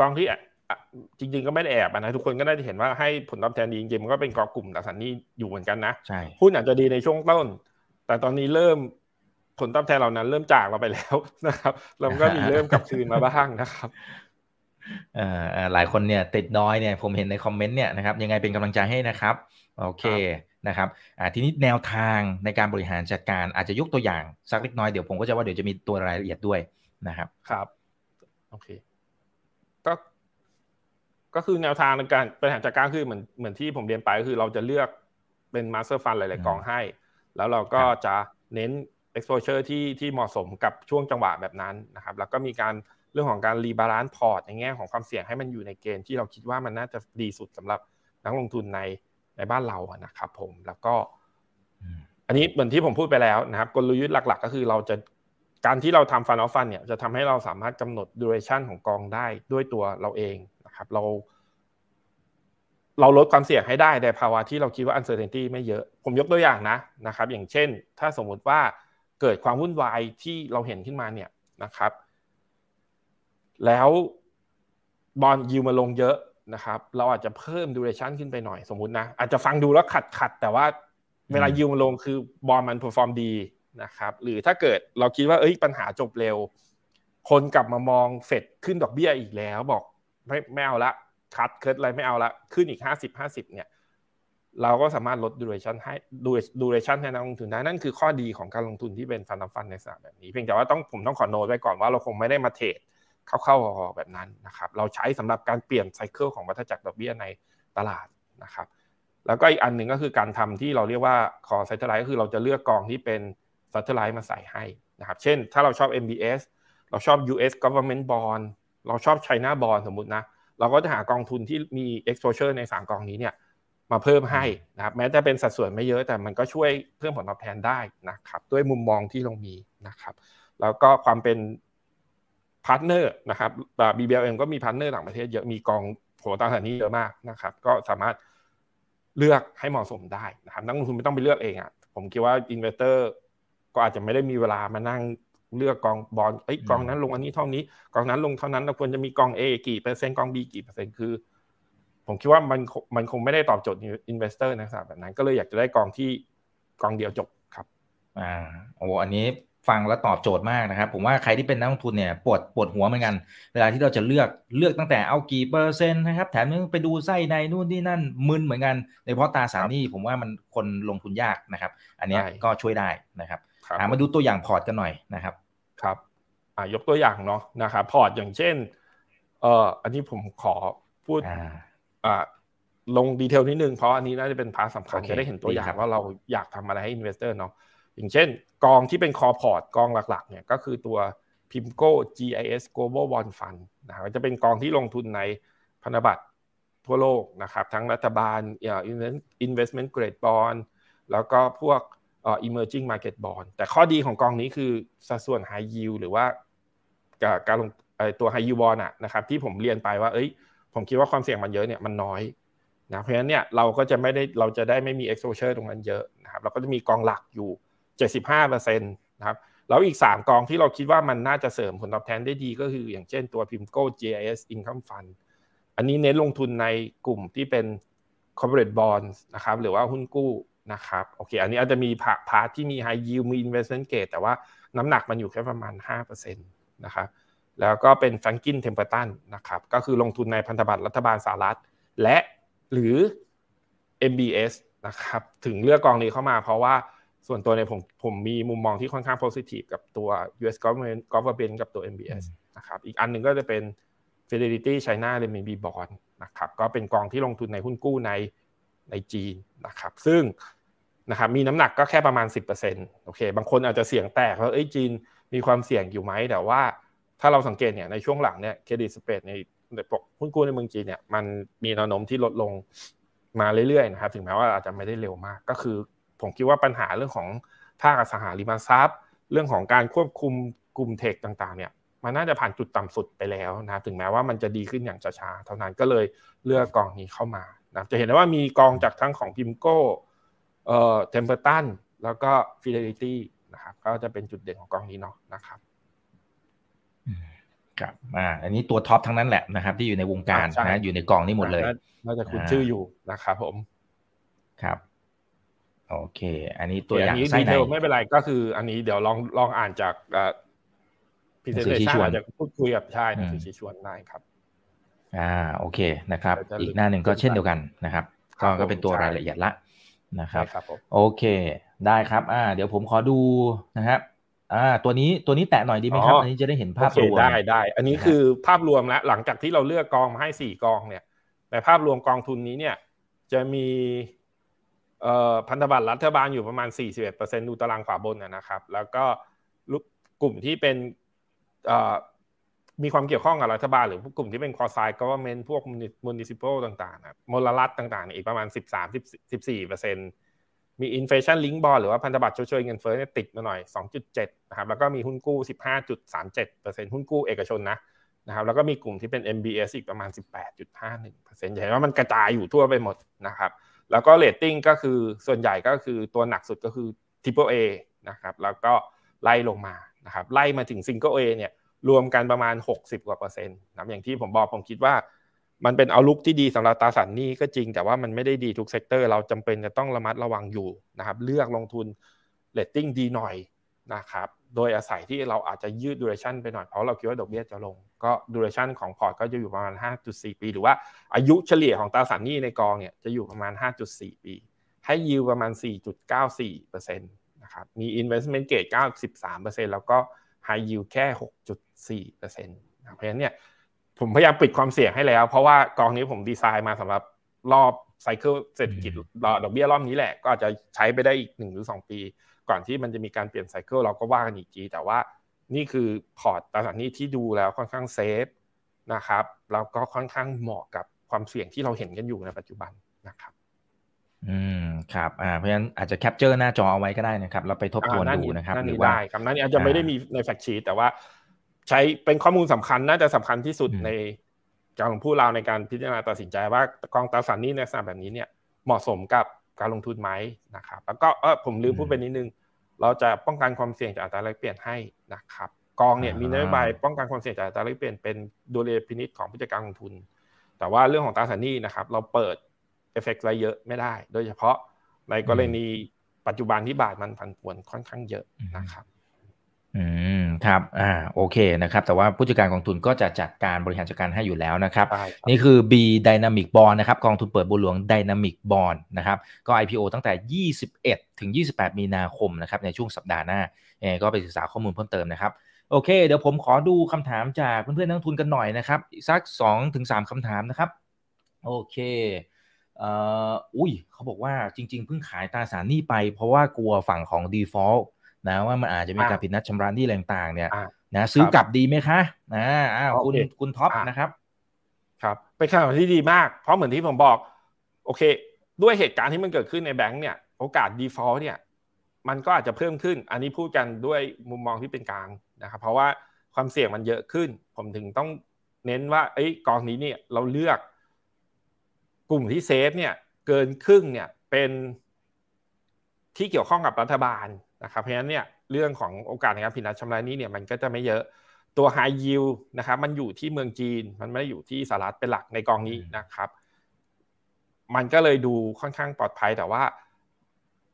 กองที่จริงๆก็ไม่ได้แอบนะทุกคนก็น่าจะเห็นว่าให้ผลตอบแทนดีจริงๆมันก็เป็นกลุ่มตราสารหนี้อยู่เหมือนกันนะหุ้นอาจจะดีในช่วงต้นแต่ตอนนี้เริ่มผลตอบแทนเหล่านั้นเริ่มจากเราไปแล้วนะครับเราก็มีเริ่มกลับคืนมาบ้างนะครับหลายคนเนี่ยติดดอยเนี่ยผมเห็นในคอมเมนต์เนี่ยนะครับยังไงเป็นกำลังใจให้นะครับโอเค นะครับทีนี้แนวทางในการบริหารจัดการอาจจะยกตัวอย่างสักเล็กน้อยเดี๋ยวผมก็จะว่าเดี๋ยวจะมีตัวรายละเอียดด้วยนะครับครับโอเคก็คือแนวทางในการบริหารจัดการคือเหมือนที่ผมเรียนไปก็คือเราจะเลือกเป็นมาสเตอร์ฟันหลายๆกองให้แล้วเราก็จะเน้น exposure ที่เหมาะสมกับช่วงจังหวะแบบนั้นนะครับแล้วก็มีการเรื่องของการรีบาลานซ์พอร์ตในแง่ของความเสี่ยงให้มันอยู่ในเกณฑ์ที่เราคิดว่ามันน่าจะดีสุดสำหรับนักลงทุนในบ้านเรานะครับผมแล้วก็อันนี้เหมือนที่ผมพูดไปแล้วนะครับกลยุทธ์หลักๆก็คือเราจะการที่เราทำฟันออฟฟันเนี่ยจะทำให้เราสามารถกำหนดดูเรชั่นของกองได้ด้วยตัวเราเองนะครับเราลดความเสี่ยงให้ได้ในภาวะที่เราคิดว่า uncertainty ไม่เยอะผมยกตัวอย่างนะครับอย่างเช่นถ้าสมมุติว่าเกิดความวุ่นวายที่เราเห็นขึ้นมาเนี่ยนะครับแล้วบอนด์ยิวมาลงเยอะนะครับเราอาจจะเพิ่มดูเรชั่นขึ้นไปหน่อยสมมุตินะอาจจะฟังดูแล้วขัดแต่ว่าเวลายิวมาลงคือบอนด์มันเพอร์ฟอร์มดีนะครับหรือถ้าเกิดเราคิดว่าปัญหาจบเร็วคนกลับมามองเฟดขึ้นดอกเบี้ยอีกแล้วบอกไม่เอาละคัทเคิร์ดอะไรไม่เอาละขึ้นอีก50เนี่ยเราก็สามารถลดดูเรชั่นให้นักลงทุนได้นั่นคือข้อดีของการลงทุนที่เป็นฟันดัมฟันในสระแบบนี้เพียงแต่ว่าผมต้องขอโน้ตไว้ก่อนว่าเราคงไม่ได้มาเทรดเข้าๆออกๆแบบนั้นนะครับเราใช้สำหรับการเปลี่ยนไซเคิลของวัฏจักรดอกเบี้ยในตลาดนะครับแล้วก็อีกอันหนึ่งก็คือการทำที่เราเรียกว่าคอไซเทอร์ไลท์ก็คือเราจะเลือกกองที่เป็นไซเทอร์ไลท์มาใส่ให้นะครับเช่นถ้าเราชอบ MBS เราชอบ US Government Bond เราชอบ China Bond สมมุตินะเราก็จะหากองทุนที่มี exposure ใน3กองนี้เนี่ยมาเพิ่มให้นะครับแม้จะเป็นสัดส่วนไม่เยอะแต่มันก็ช่วยเพิ่มผลตอบแทนได้นะครับด้วยมุมมองที่เรามีนะครับแล้วก็ความเป็นพาร์ทเนอร์นะครับ BBLAM ก็มีพาร์ทเนอร์ต่างประเทศเยอะมีกองโหต่างชาติเยอะมากนะครับก็สามารถเลือกให้เหมาะสมได้นะครับนักลงทุนไม่ต้องไปเลือกเองอ่ะผมคิดว่า investor ก็อาจจะไม่ได้มีเวลามานั่งเลือกกองบอลกองนั้นลงอันนี้เท่านี้กองนั้นลงเท่านั้นเราควรจะมีกอง A กี่เปอร์เซ็นต์กอง B กี่เปอร์เซ็นต์คือผมคิดว่ามันคงไม่ได้ตอบโจทย์ investor นะครับแบบนั้นก็เลยอยากจะได้กองที่กองเดียวจบครับอันนี้ฟังแล้วตอบโจทย์มากนะครับผมว่าใครที่เป็นนักลงทุนเนี่ยปวดหัวเหมือนกันเวลาที่เราจะเลือกตั้งแต่เอากี่เปอร์เซ็นต์นะครับแถมยังไปดูไส้ในนู่นนี่นั่นมึนเหมือนกันโดยเฉพาะตราสารหนี้ผมว่ามันคนลงทุนยากนะครับอันนี้ก็ช่วยได้นะครับมาดูตัวอย่างพอร์ตกันหน่อยนะครับครับยกตัวอย่างเนาะนะครับพอร์ตอย่างเช่นอันนี้ผมขอพูดลงดีเทลนิดนึงเพราะอันนี้น่าจะเป็นพาร์ทสำคัญจะได้เห็นตัวอย่างว่าเราอยากทำอะไรให้ investor เนาะอย่างเช่นกองที่เป็นคอพอร์ตกองหลักๆเนี่ยก็คือตัว Pimco GIS Global Bond Fund นะครับจะเป็นกองที่ลงทุนในพันธบัตรทั่วโลกนะครับทั้งรัฐบาลinvestment grade bond แล้วก็พวกemerging market bond แต่ข้อดีของกองนี้คือสัดส่วน high yield หรือว่าการลงตัว high yield bond นะครับที่ผมเรียนไปว่าผมคิดว่าความเสี่ยงมันเยอะเนี่ยมันน้อยนะเพราะฉะนั้นเนี่ยเราจะได้ไม่มี exposure ตรงนั้นเยอะนะครับเราก็จะมีกองหลักอยู่ 75% นะครับแล้วอีก3กองที่เราคิดว่ามันน่าจะเสริมผลตอบแทนได้ดีก็คืออย่างเช่นตัว Pimco GIS Income Fund อันนี้เน้นลงทุนในกลุ่มที่เป็น corporate bonds นะครับหรือว่าหุ้นกู้นะครับโอเคอันนี้อาจจะมีพาร์ทที่มี high yield มี investment grade แต่ว่าน้ำหนักมันอยู่แค่ประมาณ 5% นะครับแล้วก็เป็น Franklin Templeton นะครับก็คือลงทุนในพันธบัตรรัฐบาลสหรัฐและหรือ MBS นะครับถึงเลือกกองนี้เข้ามาเพราะว่าส่วนตัวเนี่ยผมมีมุมมองที่ค่อนข้าง positive กับตัว US Government กับตัว MBS นะครับอีกอันหนึ่งก็จะเป็น Fidelity China RMB Bond นะครับก็เป็นกองที่ลงทุนในหุ้นกู้ในจีนนะครับซึ่งนะครับมีน้ำหนักก็แค่ประมาณ 10% โอเคบางคนอาจจะเสี่ยงแตกว่าจีนมีความเสี่ยงอยู่ไหมแต่ว่าถ้าเราสังเกตเนี่ยในช่วงหลังเนี่ย Credit Suisse ในปกหุ้นกู้ในเมืองจีนเนี่ยมันมีแนวโน้มที่ลดลงมาเรื่อยๆนะครับถึงแม้ว่าอาจจะไม่ได้เร็วมากก็คือผมคิดว่าปัญหาเรื่องของภาคอสังหาริมทรัพย์เรื่องของการควบคุมกลุ่มเทคต่างๆเนี่ยมันน่าจะผ่านจุดต่ำสุดไปแล้วนะครับถึงแม้ว่ามันจะดีขึ้นอย่างช้าๆเท่านั้นก็เลยเลือกกองนี้เข้ามานะจะเห็นได้ว่ามีกองจากทั้งของ Pimco Templeton แล้วก็ Fidelity นะครับก็จะเป็นจุดเด่นของกองนี้เนาะนะครับครับอันนี้ตัวท็อปทั้งนั้นแหละนะครับที่อยู่ในวงการนะอยู่ในกองนี้หมดเลยน่าจะคุ้นชื่ออยู่นะครับผมครับโอเคอันนี้ตัวอย่างไส้ในไม่เป็นไรก็คืออันนี้เดี๋ยวลองอ่านจากพิเศษอาจจะพูดคุยกับชายในสื่อชวนได้ครับโอเคนะครับอีกหน้าหนึ่งก็เช่นเดียวกันนะครับก็เป็นตัวรายละเอียดละ นะครับโอเคได้ครับเดี๋ยวผมขอดูนะครับตัวนี้แตะหน่อยดีไหมครับอันนี้จะได้เห็นภาพรวมได้อันนี้คือภาพรวมแล้วหลังจากที่เราเลือกกองมาให้4กองเนี่ยในภาพรวมกองทุนนี้เนี่ยจะมีพันธบัตรรัฐบาลอยู่ประมาณ 41% ดูตารางขวาบนนะครับแล้วก็กลุ่มที่เป็นมีความเกี่ยวข้องกับรัฐบาลหรือกลุ่มที่เป็นคอไซน์ government พวก municipal ต่างๆนะมลรัฐต่างๆอีกประมาณ 13-14% มี inflation link bond หรือว่าพันธบัตรชดเชยเงินเฟ้อเนี่ยติดมาหน่อย 2.7 นะครับแล้วก็มีหุ้นกู้ 15.37% หุ้นกู้เอกชนนะครับแล้วก็มีกลุ่มที่เป็น MBS อีกประมาณ 18.51% เห็นว่ามันกระจายอยู่ทั่วไปหมดนะครับแล้วก็เรตติ้งก็คือส่วนใหญ่ก็คือตัวหนักสุดก็คือ Triple A นะครับแล้วก็ไล่ลงมานะครับไล่มาถึง Single A เนี่ยรวมกันประมาณ 60% นะอย่างที่ผมบอกผมคิดว่ามันเป็นเอาลุกที่ดีสำหรับตราสารหนี้ก็จริงแต่ว่ามันไม่ได้ดีทุกเซกเตอร์เราจำเป็นจะต้องระมัดระวังอยู่นะครับเลือกลงทุนเรตติ้งดีหน่อยนะครับโดยอาศัยที่เราอาจจะยืดดูเรชั่นไปหน่อยเพราะเราคิดว่าดอกเบี้ยจะลงก็ดูเรชั่นของพอร์ตก็จะอยู่ประมาณ 5.4 ปีหรือว่าอายุเฉลี่ยของตราสารหนี้ในกองเนี่ยจะอยู่ประมาณ 5.4 ปีให้ยิลด์ประมาณ 4.94% นะครับมี investment grade 93% แล้วก็ high yield แค่ 6.4% นะเพราะฉะนั้นเนี่ยผมพยายามปิดความเสี่ยงให้แล้วเพราะว่ากองนี้ผมดีไซน์มาสำหรับรอบไซเคิลเศรษฐกิจดอกเบี้ยรอบนี้แหละก็อาจจะใช้ไปได้อีก 1-2 ปีก่อนที่มันจะมีการเปลี่ยนไซเคิลเราก็ว่ากันอีกทีแต่ว่านี่คือพอร์ตตราสารหนี้ที่ดูแล้วค่อนข้างเซฟนะครับแล้วก็ค่อนข้างเหมาะกับความเสี่ยงที่เราเห็นกันอยู่ในปัจจุบันนะครับครับเพราะฉะนั้นอาจจะแคปเจอร์หน้าจอเอาไว้ก็ได้นะครับเราไปทบทวนดูนะครับหรือว่าคำนั้นอาจจะไม่ได้มีในแฟกชีตแต่ว่าใช้เป็นข้อมูลสำคัญน่าจะสำคัญที่สุดในการของผู้เราในการพิจารณาตัดสินใจว่ากองตราสารหนี้ในลักษณะแบบนี้เนี่ยเหมาะสมกับการลงทุนไหมนะครับแล้วก็ผมลืมพูดไปนิดนึงเราจะป้องกันความเสี่ยงจากอัตราแลกเปลี่ยนให้นะครับกองเนี่ยมีนโยบายป้องกันความเสี่ยงจากอัตราแลกเปลี่ยนเป็นดุลยพินิจของผู้จัดการกองทุนแต่ว่าเรื่องของตราสารหนี้นะครับเราเปิดเอฟเฟกต์ไว้เยอะไม่ได้โดยเฉพาะในกรณีปัจจุบันที่บาทมันผันผวนค่อนข้างเยอะนะครับครับโอเคนะครับแต่ว่าผู้จัดการกองทุนก็จะจัดการบริหารจัดการให้อยู่แล้วนะครับนี่คือ B Dynamic Bond นะครับกองทุนเปิดบัวหลวง Dynamic Bond นะครับก็ IPO ตั้งแต่21ถึง28มีนาคมนะครับในช่วงสัปดาห์หน้าก็ไปศึกษาข้อมูลเพิ่มเติมนะครับโอเคเดี๋ยวผมขอดูคำถามจากเพื่อนๆนักทุนกันหน่อยนะครับสัก 2-3 คำถามนะครับโอเคเขาบอกว่าจริงๆเพิ่งขายตราสารหนี้ไปเพราะว่ากลัวฝั่งของ defaultนะว่ามันอาจจะมีการผิดนัดชำระหนี้ต่างๆเนี่ยนะซื้อกลับดีไหมคะคุณท็อปนะครับครับเป็นข่าวที่ดีมากเพราะเหมือนที่ผมบอกโอเคด้วยเหตุการณ์ที่มันเกิดขึ้นในแบงก์เนี่ยโอกาส default เนี่ยมันก็อาจจะเพิ่มขึ้นอันนี้พูดกันด้วยมุมมองที่เป็นกลางนะครับเพราะว่าความเสี่ยงมันเยอะขึ้นผมถึงต้องเน้นว่ากองนี้เนี่ยเราเลือกกลุ่มที่เซฟเนี่ยเกินครึ่งเนี่ยเป็นที่เกี่ยวข้องกับรัฐบาลนะครับเพราะฉะนั้นเนี่ยเรื่องของโอกาสในการผิดนัดชำระหนี้เนี่ยมันก็จะไม่เยอะตัว high yield นะครับมันอยู่ที่เมืองจีนมันไม่ได้อยู่ที่สหรัฐเป็นหลักในกองนี้นะครับมันก็เลยดูค่อนข้างปลอดภัยแต่ว่า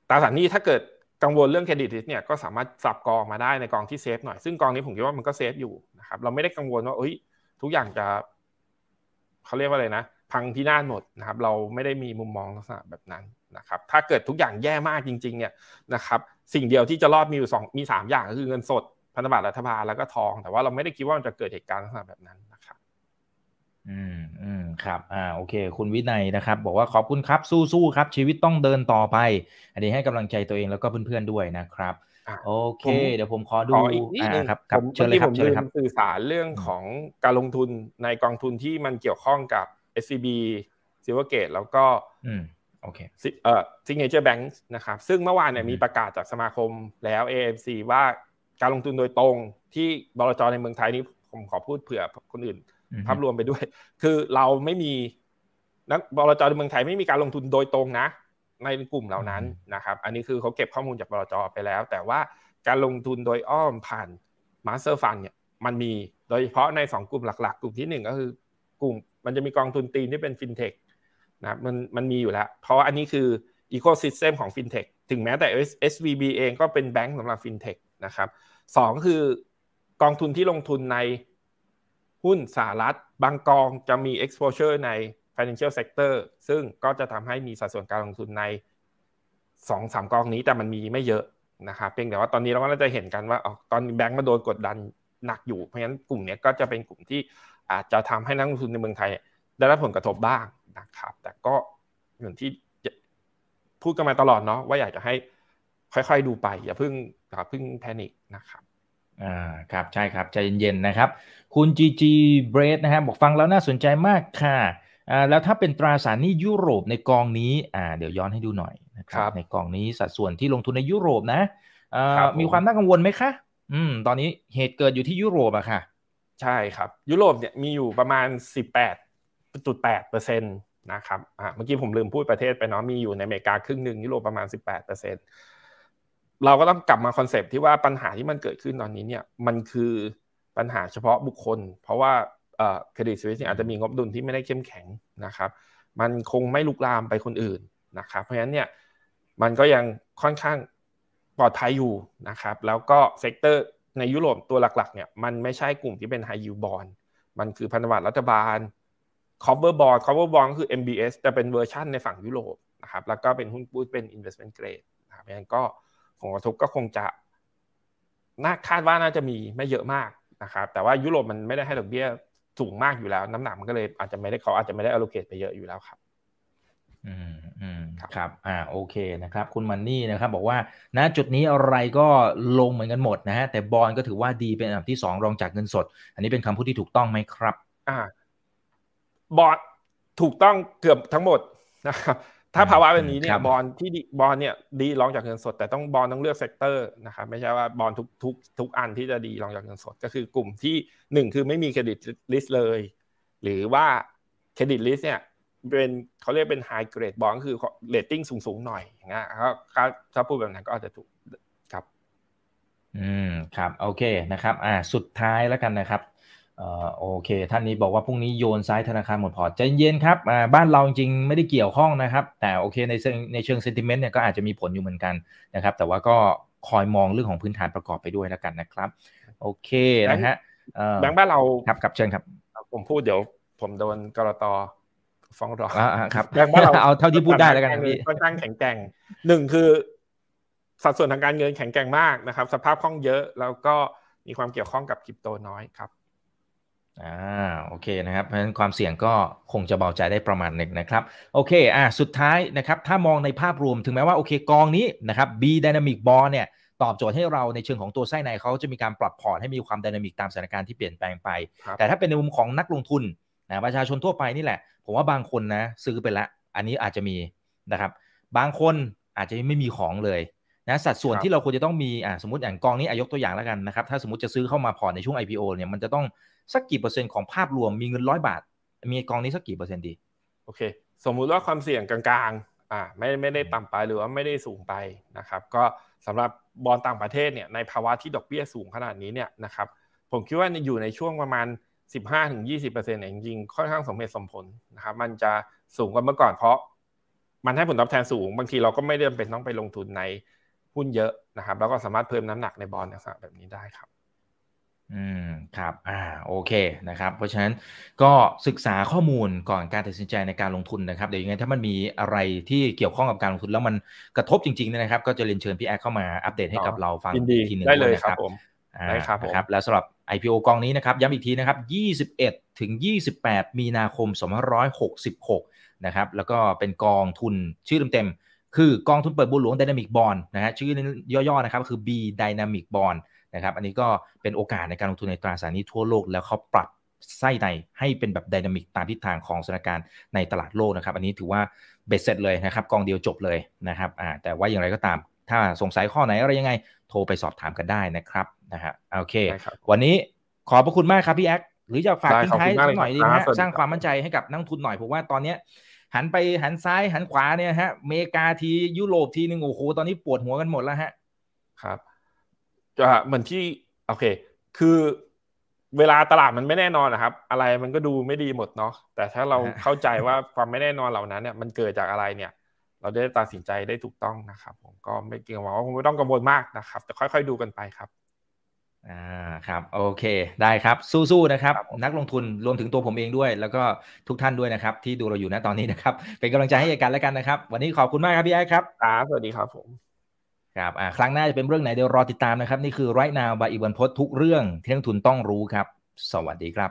ตราสารหนี้ถ้าเกิดกังวลเรื่อง credit risk เนี่ยก็สามารถสับกองมาได้ในกองที่เซฟหน่อยซึ่งกองนี้ผมคิดว่ามันก็เซฟอยู่นะครับเราไม่ได้กังวลว่าทุกอย่างจะเขาเรียกว่าอะไรนะพังพินาศหมดนะครับเราไม่ได้มีมุมมองลักษณะแบบนั้นนะครับถ้าเกิดทุกอย่างแย่มากจริงๆเนี่ยนะครับสิ่งเดียวที่จะรอดมีอยู่2มี3อย่างก็คือเงินสดพันธบัตรรัฐบาลแล้วก็ทองแต่ว่าเราไม่ได้คิดว่ามันจะเกิดเหตุการณ์ลักษณะแบบนั้นนะครับครับโอเคคุณวินัยนะครับบอกว่าขอบคุณครับสู้ๆครับชีวิตต้องเดินต่อไปอันนี้ให้กำลังใจตัวเองแล้วก็เพื่อนๆด้วยนะครับโอเคเดี๋ยวผมขอดูอีกนิดนึงครับเชิญเลยครับเชิญครับสื่อสารเรื่องของการลงทุนในกองทุนที่มันเกี่ยวข้องกับ SVB Silvergate แล้วก็Okay. Signature Bank นะครับซึ่งเมื่อวานเนี่ยมีประกาศจากสมาคมแล้ว AMC ว่าการลงทุนโดยตรงที่บลจ.ในเมืองไทยนี้ผมขอพูดเผื่อคนอื่นภาพรวมไปด้วยคือเราไม่มีนักบลจ.ในเมืองไทยไม่มีการลงทุนโดยตรงนะในกลุ่มเหล่านั้นนะครับอันนี้คือเขาเก็บข้อมูลจากบลจ.ไปแล้วแต่ว่าการลงทุนโดยอ้อมผ่าน Master Fund เนี่ยมันมีโดยเฉพาะใน2กลุ่มหลักๆกลุ่มที่1ก็คือกลุ่มมันจะมีกองทุนธีมที่เป็น FinTechนะมันมีอยู่แล้วเพราะอันนี้คืออีโคซิสเต็มของฟินเทคถึงแม้แต่ SVB เองก็เป็นแบงก์สำหรับฟินเทคนะครับสองคือกองทุนที่ลงทุนในหุ้นสหรัฐบางกองจะมี exposure ใน financial sector ซึ่งก็จะทำให้มีสัดส่วนการลงทุนใน 2-3 กองนี้แต่มันมีไม่เยอะนะครับเพียงแต่ว่าตอนนี้เราก็จะเห็นกันว่าตอนแบงก์มาโดนกดดันหนักอยู่เพราะฉะนั้นกลุ่มนี้ก็จะเป็นกลุ่มที่อาจจะทำให้นักลงทุนในเมืองไทยได้รับผลกระทบบ้างนะครับแต่ก็อย่างที่พูดกันมาตลอดเนาะว่าอยากจะให้ค่อยๆดูไปอย่าเพิ่งแพนิคนะครับครับใช่ครับใจเย็นๆนะครับคุณจีจีเบรดนะฮะบอกฟังแล้วน่าสนใจมากค่ะแล้วถ้าเป็นตราสารหนี้ยุโรปในกองนี้เดี๋ยวย้อนให้ดูหน่อยนะครับในกองนี้สัดส่วนที่ลงทุนในยุโรปนะมีความน่ากังวลไหมคะตอนนี้เหตุเกิดอยู่ที่ยุโรปอะค่ะใช่ครับยุโรปเนี่ยมีอยู่ประมาณ 18.8% นะครับเมื่อกี้ผมลืมพูดประเทศไปเนาะมีอยู่ในอเมริกาครึ่งนึงยุโรปประมาณ 18% เราก็ต้องกลับมาคอนเซปต์ที่ว่าปัญหาที่มันเกิดขึ้นตอนนี้เนี่ยมันคือปัญหาเฉพาะบุคคลเพราะว่าCredit Suisse อาจจะมีงบดุลที่ไม่ได้เข้มแข็งนะครับมันคงไม่ลุกลามไปคนอื่นนะครับเพราะฉะนั้นเนี่ยมันก็ยังค่อนข้างปลอดภัยอยู่นะครับแล้วก็เซกเตอร์ในยุโรปตัวหลักๆเนี่ยมันไม่ใช่กลุ่มที่เป็น High Yield Bond มันคือพันธบัตรรัฐบาล Cover Bond คือ MBS แต่เป็นเวอร์ชั่นในฝั่งยุโรปนะครับแล้วก็เป็นหุ้นกู้เป็น Investment Grade นะครับเพราะฉะนั้นก็ผลกระทบก็คงจะน่าคาดว่าน่าจะมีไม่เยอะมากนะครับแต่ว่ายุโรปมันไม่ได้ให้ดอกเบี้ยสูงมากอยู่แล้วน้ำหนักมันก็เลยอาจจะไม่ได้ allocate ไปเยอะอยู่แล้วครับครับโอเคนะครับคุณมันนี่นะครับบอกว่าณจุดนี้อะไรก็ลงเหมือนกันหมดนะฮะแต่บอนด์ก็ถือว่าดีเป็นอันดับที่2รองจากเงินสดอันนี้เป็นคำพูดที่ถูกต้องไหมครับบอนด์ถูกต้องเกือบทั้งหมดนะครับถ้าภาวะแบบนี้เนี่ยบอนด์เนี่ยดีรองจากเงินสดแต่ต้องบอนด์ต้องเลือกเซกเตอร์นะครับไม่ใช่ว่าบอนด์ทุกอันที่จะดีรองจากเงินสดก็คือกลุ่มที่1คือไม่มีเครดิตลิสต์เลยหรือว่าเครดิตลิสต์เนี่ยเป็นเขาเรียกเป็น high grade bond คือเรตติ้งสูงๆหน่อยอย่างเงี้ยถ้าพูดแบบนั้นก็อาจจะถูกครับครับโอเคนะครับสุดท้ายแล้วกันนะครับโอเคท่านนี้บอกว่าพรุ่งนี้โยนซ้ายธนาคารหมดพอร์ตใจเย็นครับบ้านเราจริงไม่ได้เกี่ยวข้องนะครับแต่โอเคในเชิงเซนติเมนต์เนี่ยก็อาจจะมีผลอยู่เหมือนกันนะครับแต่ว่าก็คอยมองเรื่องของพื้นฐานประกอบไปด้วยแล้วกันนะครับโอเคนะฮะแบงก์บ้านเราครับกับเชิญครับผมพูดเดี๋ยวผมโดนก.ล.ต.ฟ้องร้องครับแบงก์บ้านเราเอาเท่าที่พูดได้แล้วกันพี่ค่อนข้างแข็งแกร่ง1คือสัดส่วนทางการเงินแข็งแกร่งมากนะครับสภาพคล่องเยอะแล้วก็มีความเกี่ยวข้องกับคริปโตน้อยครับโอเคนะครับเพราะฉะนั้นความเสี่ยงก็คงจะเบาใจได้ประมาณหนึ่งนะครับโอเคสุดท้ายนะครับถ้ามองในภาพรวมถึงแม้ว่าโอเคกองนี้นะครับ B Dynamic Bond เนี่ยตอบโจทย์ให้เราในเชิงของตัวไส้ในเขาจะมีการปรับพอร์ตให้มีความไดนามิกตามสถานการณ์ที่เปลี่ยนแปลงไปแต่ถ้าเป็นในมุมของนักลงทุนนะประชาชนทั่วไปนี่แหละผมว่าบางคนนะซื้อไปละอันนี้อาจจะมีนะครับบางคนอาจจะไม่มีของเลยนะสัดส่วนที่เราควรจะต้องมีสมมติอย่างกองนี้ยกตัวอย่างแล้วกันนะครับถ้าสมมติจะซื้อเข้ามาพอร์ตในช่วง IPO เนี่ยมันจะต้องสักกี่เปอร์เซ็นต์ของภาพรวมมีเงิน100 บาทมีกองนี้สักกี่เปอร์เซ็นต์ดีโอเคสมมุติว่าความเสี่ยงกลางๆไม่ได้ต่ำไปหรือว่าไม่ได้สูงไปนะครับก็สำหรับบอนด์ต่างประเทศเนี่ยในภาวะที่ดอกเบี้ยสูงขนาดนี้เนี่ยนะครับผมคิดว่าอยู่ในช่วงประมาณ 15-20% เนี่ยจริงๆค่อนข้างสมเหตุสมผลนะครับมันจะสูงกว่าเมื่อก่อนเพราะมันให้ผลตอบแทนสูงบางทีเราก็ไม่จำเป็นต้องไปลงทุนในหุ้นเยอะนะครับแล้วก็สามารถเพิ่มน้ำหนักในบอนด์ลักษณะแบบนี้ได้ครับครับโอเคนะครับเพราะฉะนั้นก็ศึกษาข้อมูลก่อนการตัดสินใจในการลงทุนนะครับเดี๋ยวยังไงถ้ามันมีอะไรที่เกี่ยวข้องกับการลงทุนแล้วมันกระทบจริงๆนะครับก็จะเรียนเชิญพี่แอ๊กเข้ามาอัปเดตให้กับเราฟังอีกทีนึงได้เลยครับผมได้ครับนะครับแล้วสำหรับ IPO กองนี้นะครับย้ำอีกทีนะครับ21ถึง28มีนาคม2566นะครับแล้วก็เป็นกองทุนชื่อเต็มๆคือกองทุนเปิดบัวหลวง Dynamic Bond นะฮะชื่อย่อๆนะครับคือ B Dynamic Bondนะครับอันนี้ก็เป็นโอกาสในการลงทุนในตราสารหนี้ทั่วโลกแล้วเขาปรับไส้ในให้เป็นแบบไดนามิกตามทิศทางของสถานการณ์ในตลาดโลกนะครับอันนี้ถือว่าเบ็ดเสร็จเลยนะครับกองเดียวจบเลยนะครับแต่ว่าอย่างไรก็ตามถ้าสงสัยข้อไหนอะไรยังไงโทรไปสอบถามกันได้นะครับนะฮะโอเควันนี้ขอบพระคุณมากครับพี่แอ๊กหรืออยากฝากทิ้งท้ายสักหน่อยดีนะสร้างความมั่นใจให้กับนักทุนหน่อยผมว่าตอนนี้หันซ้ายหันขวาเนี่ยฮะอเมริกาทียุโรปทีนึงโอ้โหตอนนี้ปวดหัวกันหมดแล้วฮะครับเหมือนที่โอเคคือเวลาตลาดมันไม่แน่นอนนะครับอะไรมันก็ดูไม่ดีหมดเนาะแต่ถ้าเราเข้าใจว่าความไม่แน่นอนเหล่านั้นเนี่ยมันเกิดจากอะไรเนี่ยเราได้ตัดสินใจได้ถูกต้องนะครับผมก็ไม่เกี่ยงว่าคงไม่ต้องกังวลมากนะครับแต่ค่อยๆดูกันไปครับ ครับโอเคได้ครับสู้ๆนะครับนักลงทุนรวมถึงตัวผมเองด้วยแล้วก็ทุกท่านด้วยนะครับที่ดูเราอยู่ณตอนนี้นะครับเป็นกำลังใจให้กันแล้วกันนะครับวันนี้ขอบคุณมากครับพี่ไอ้ครับสวัสดีครับผมครับครั้งหน้าจะเป็นเรื่องไหนเดี๋ยวรอติดตามนะครับนี่คือ Right Now by อีกวันพดทุกเรื่องที่นักลงทุนต้องรู้ครับสวัสดีครับ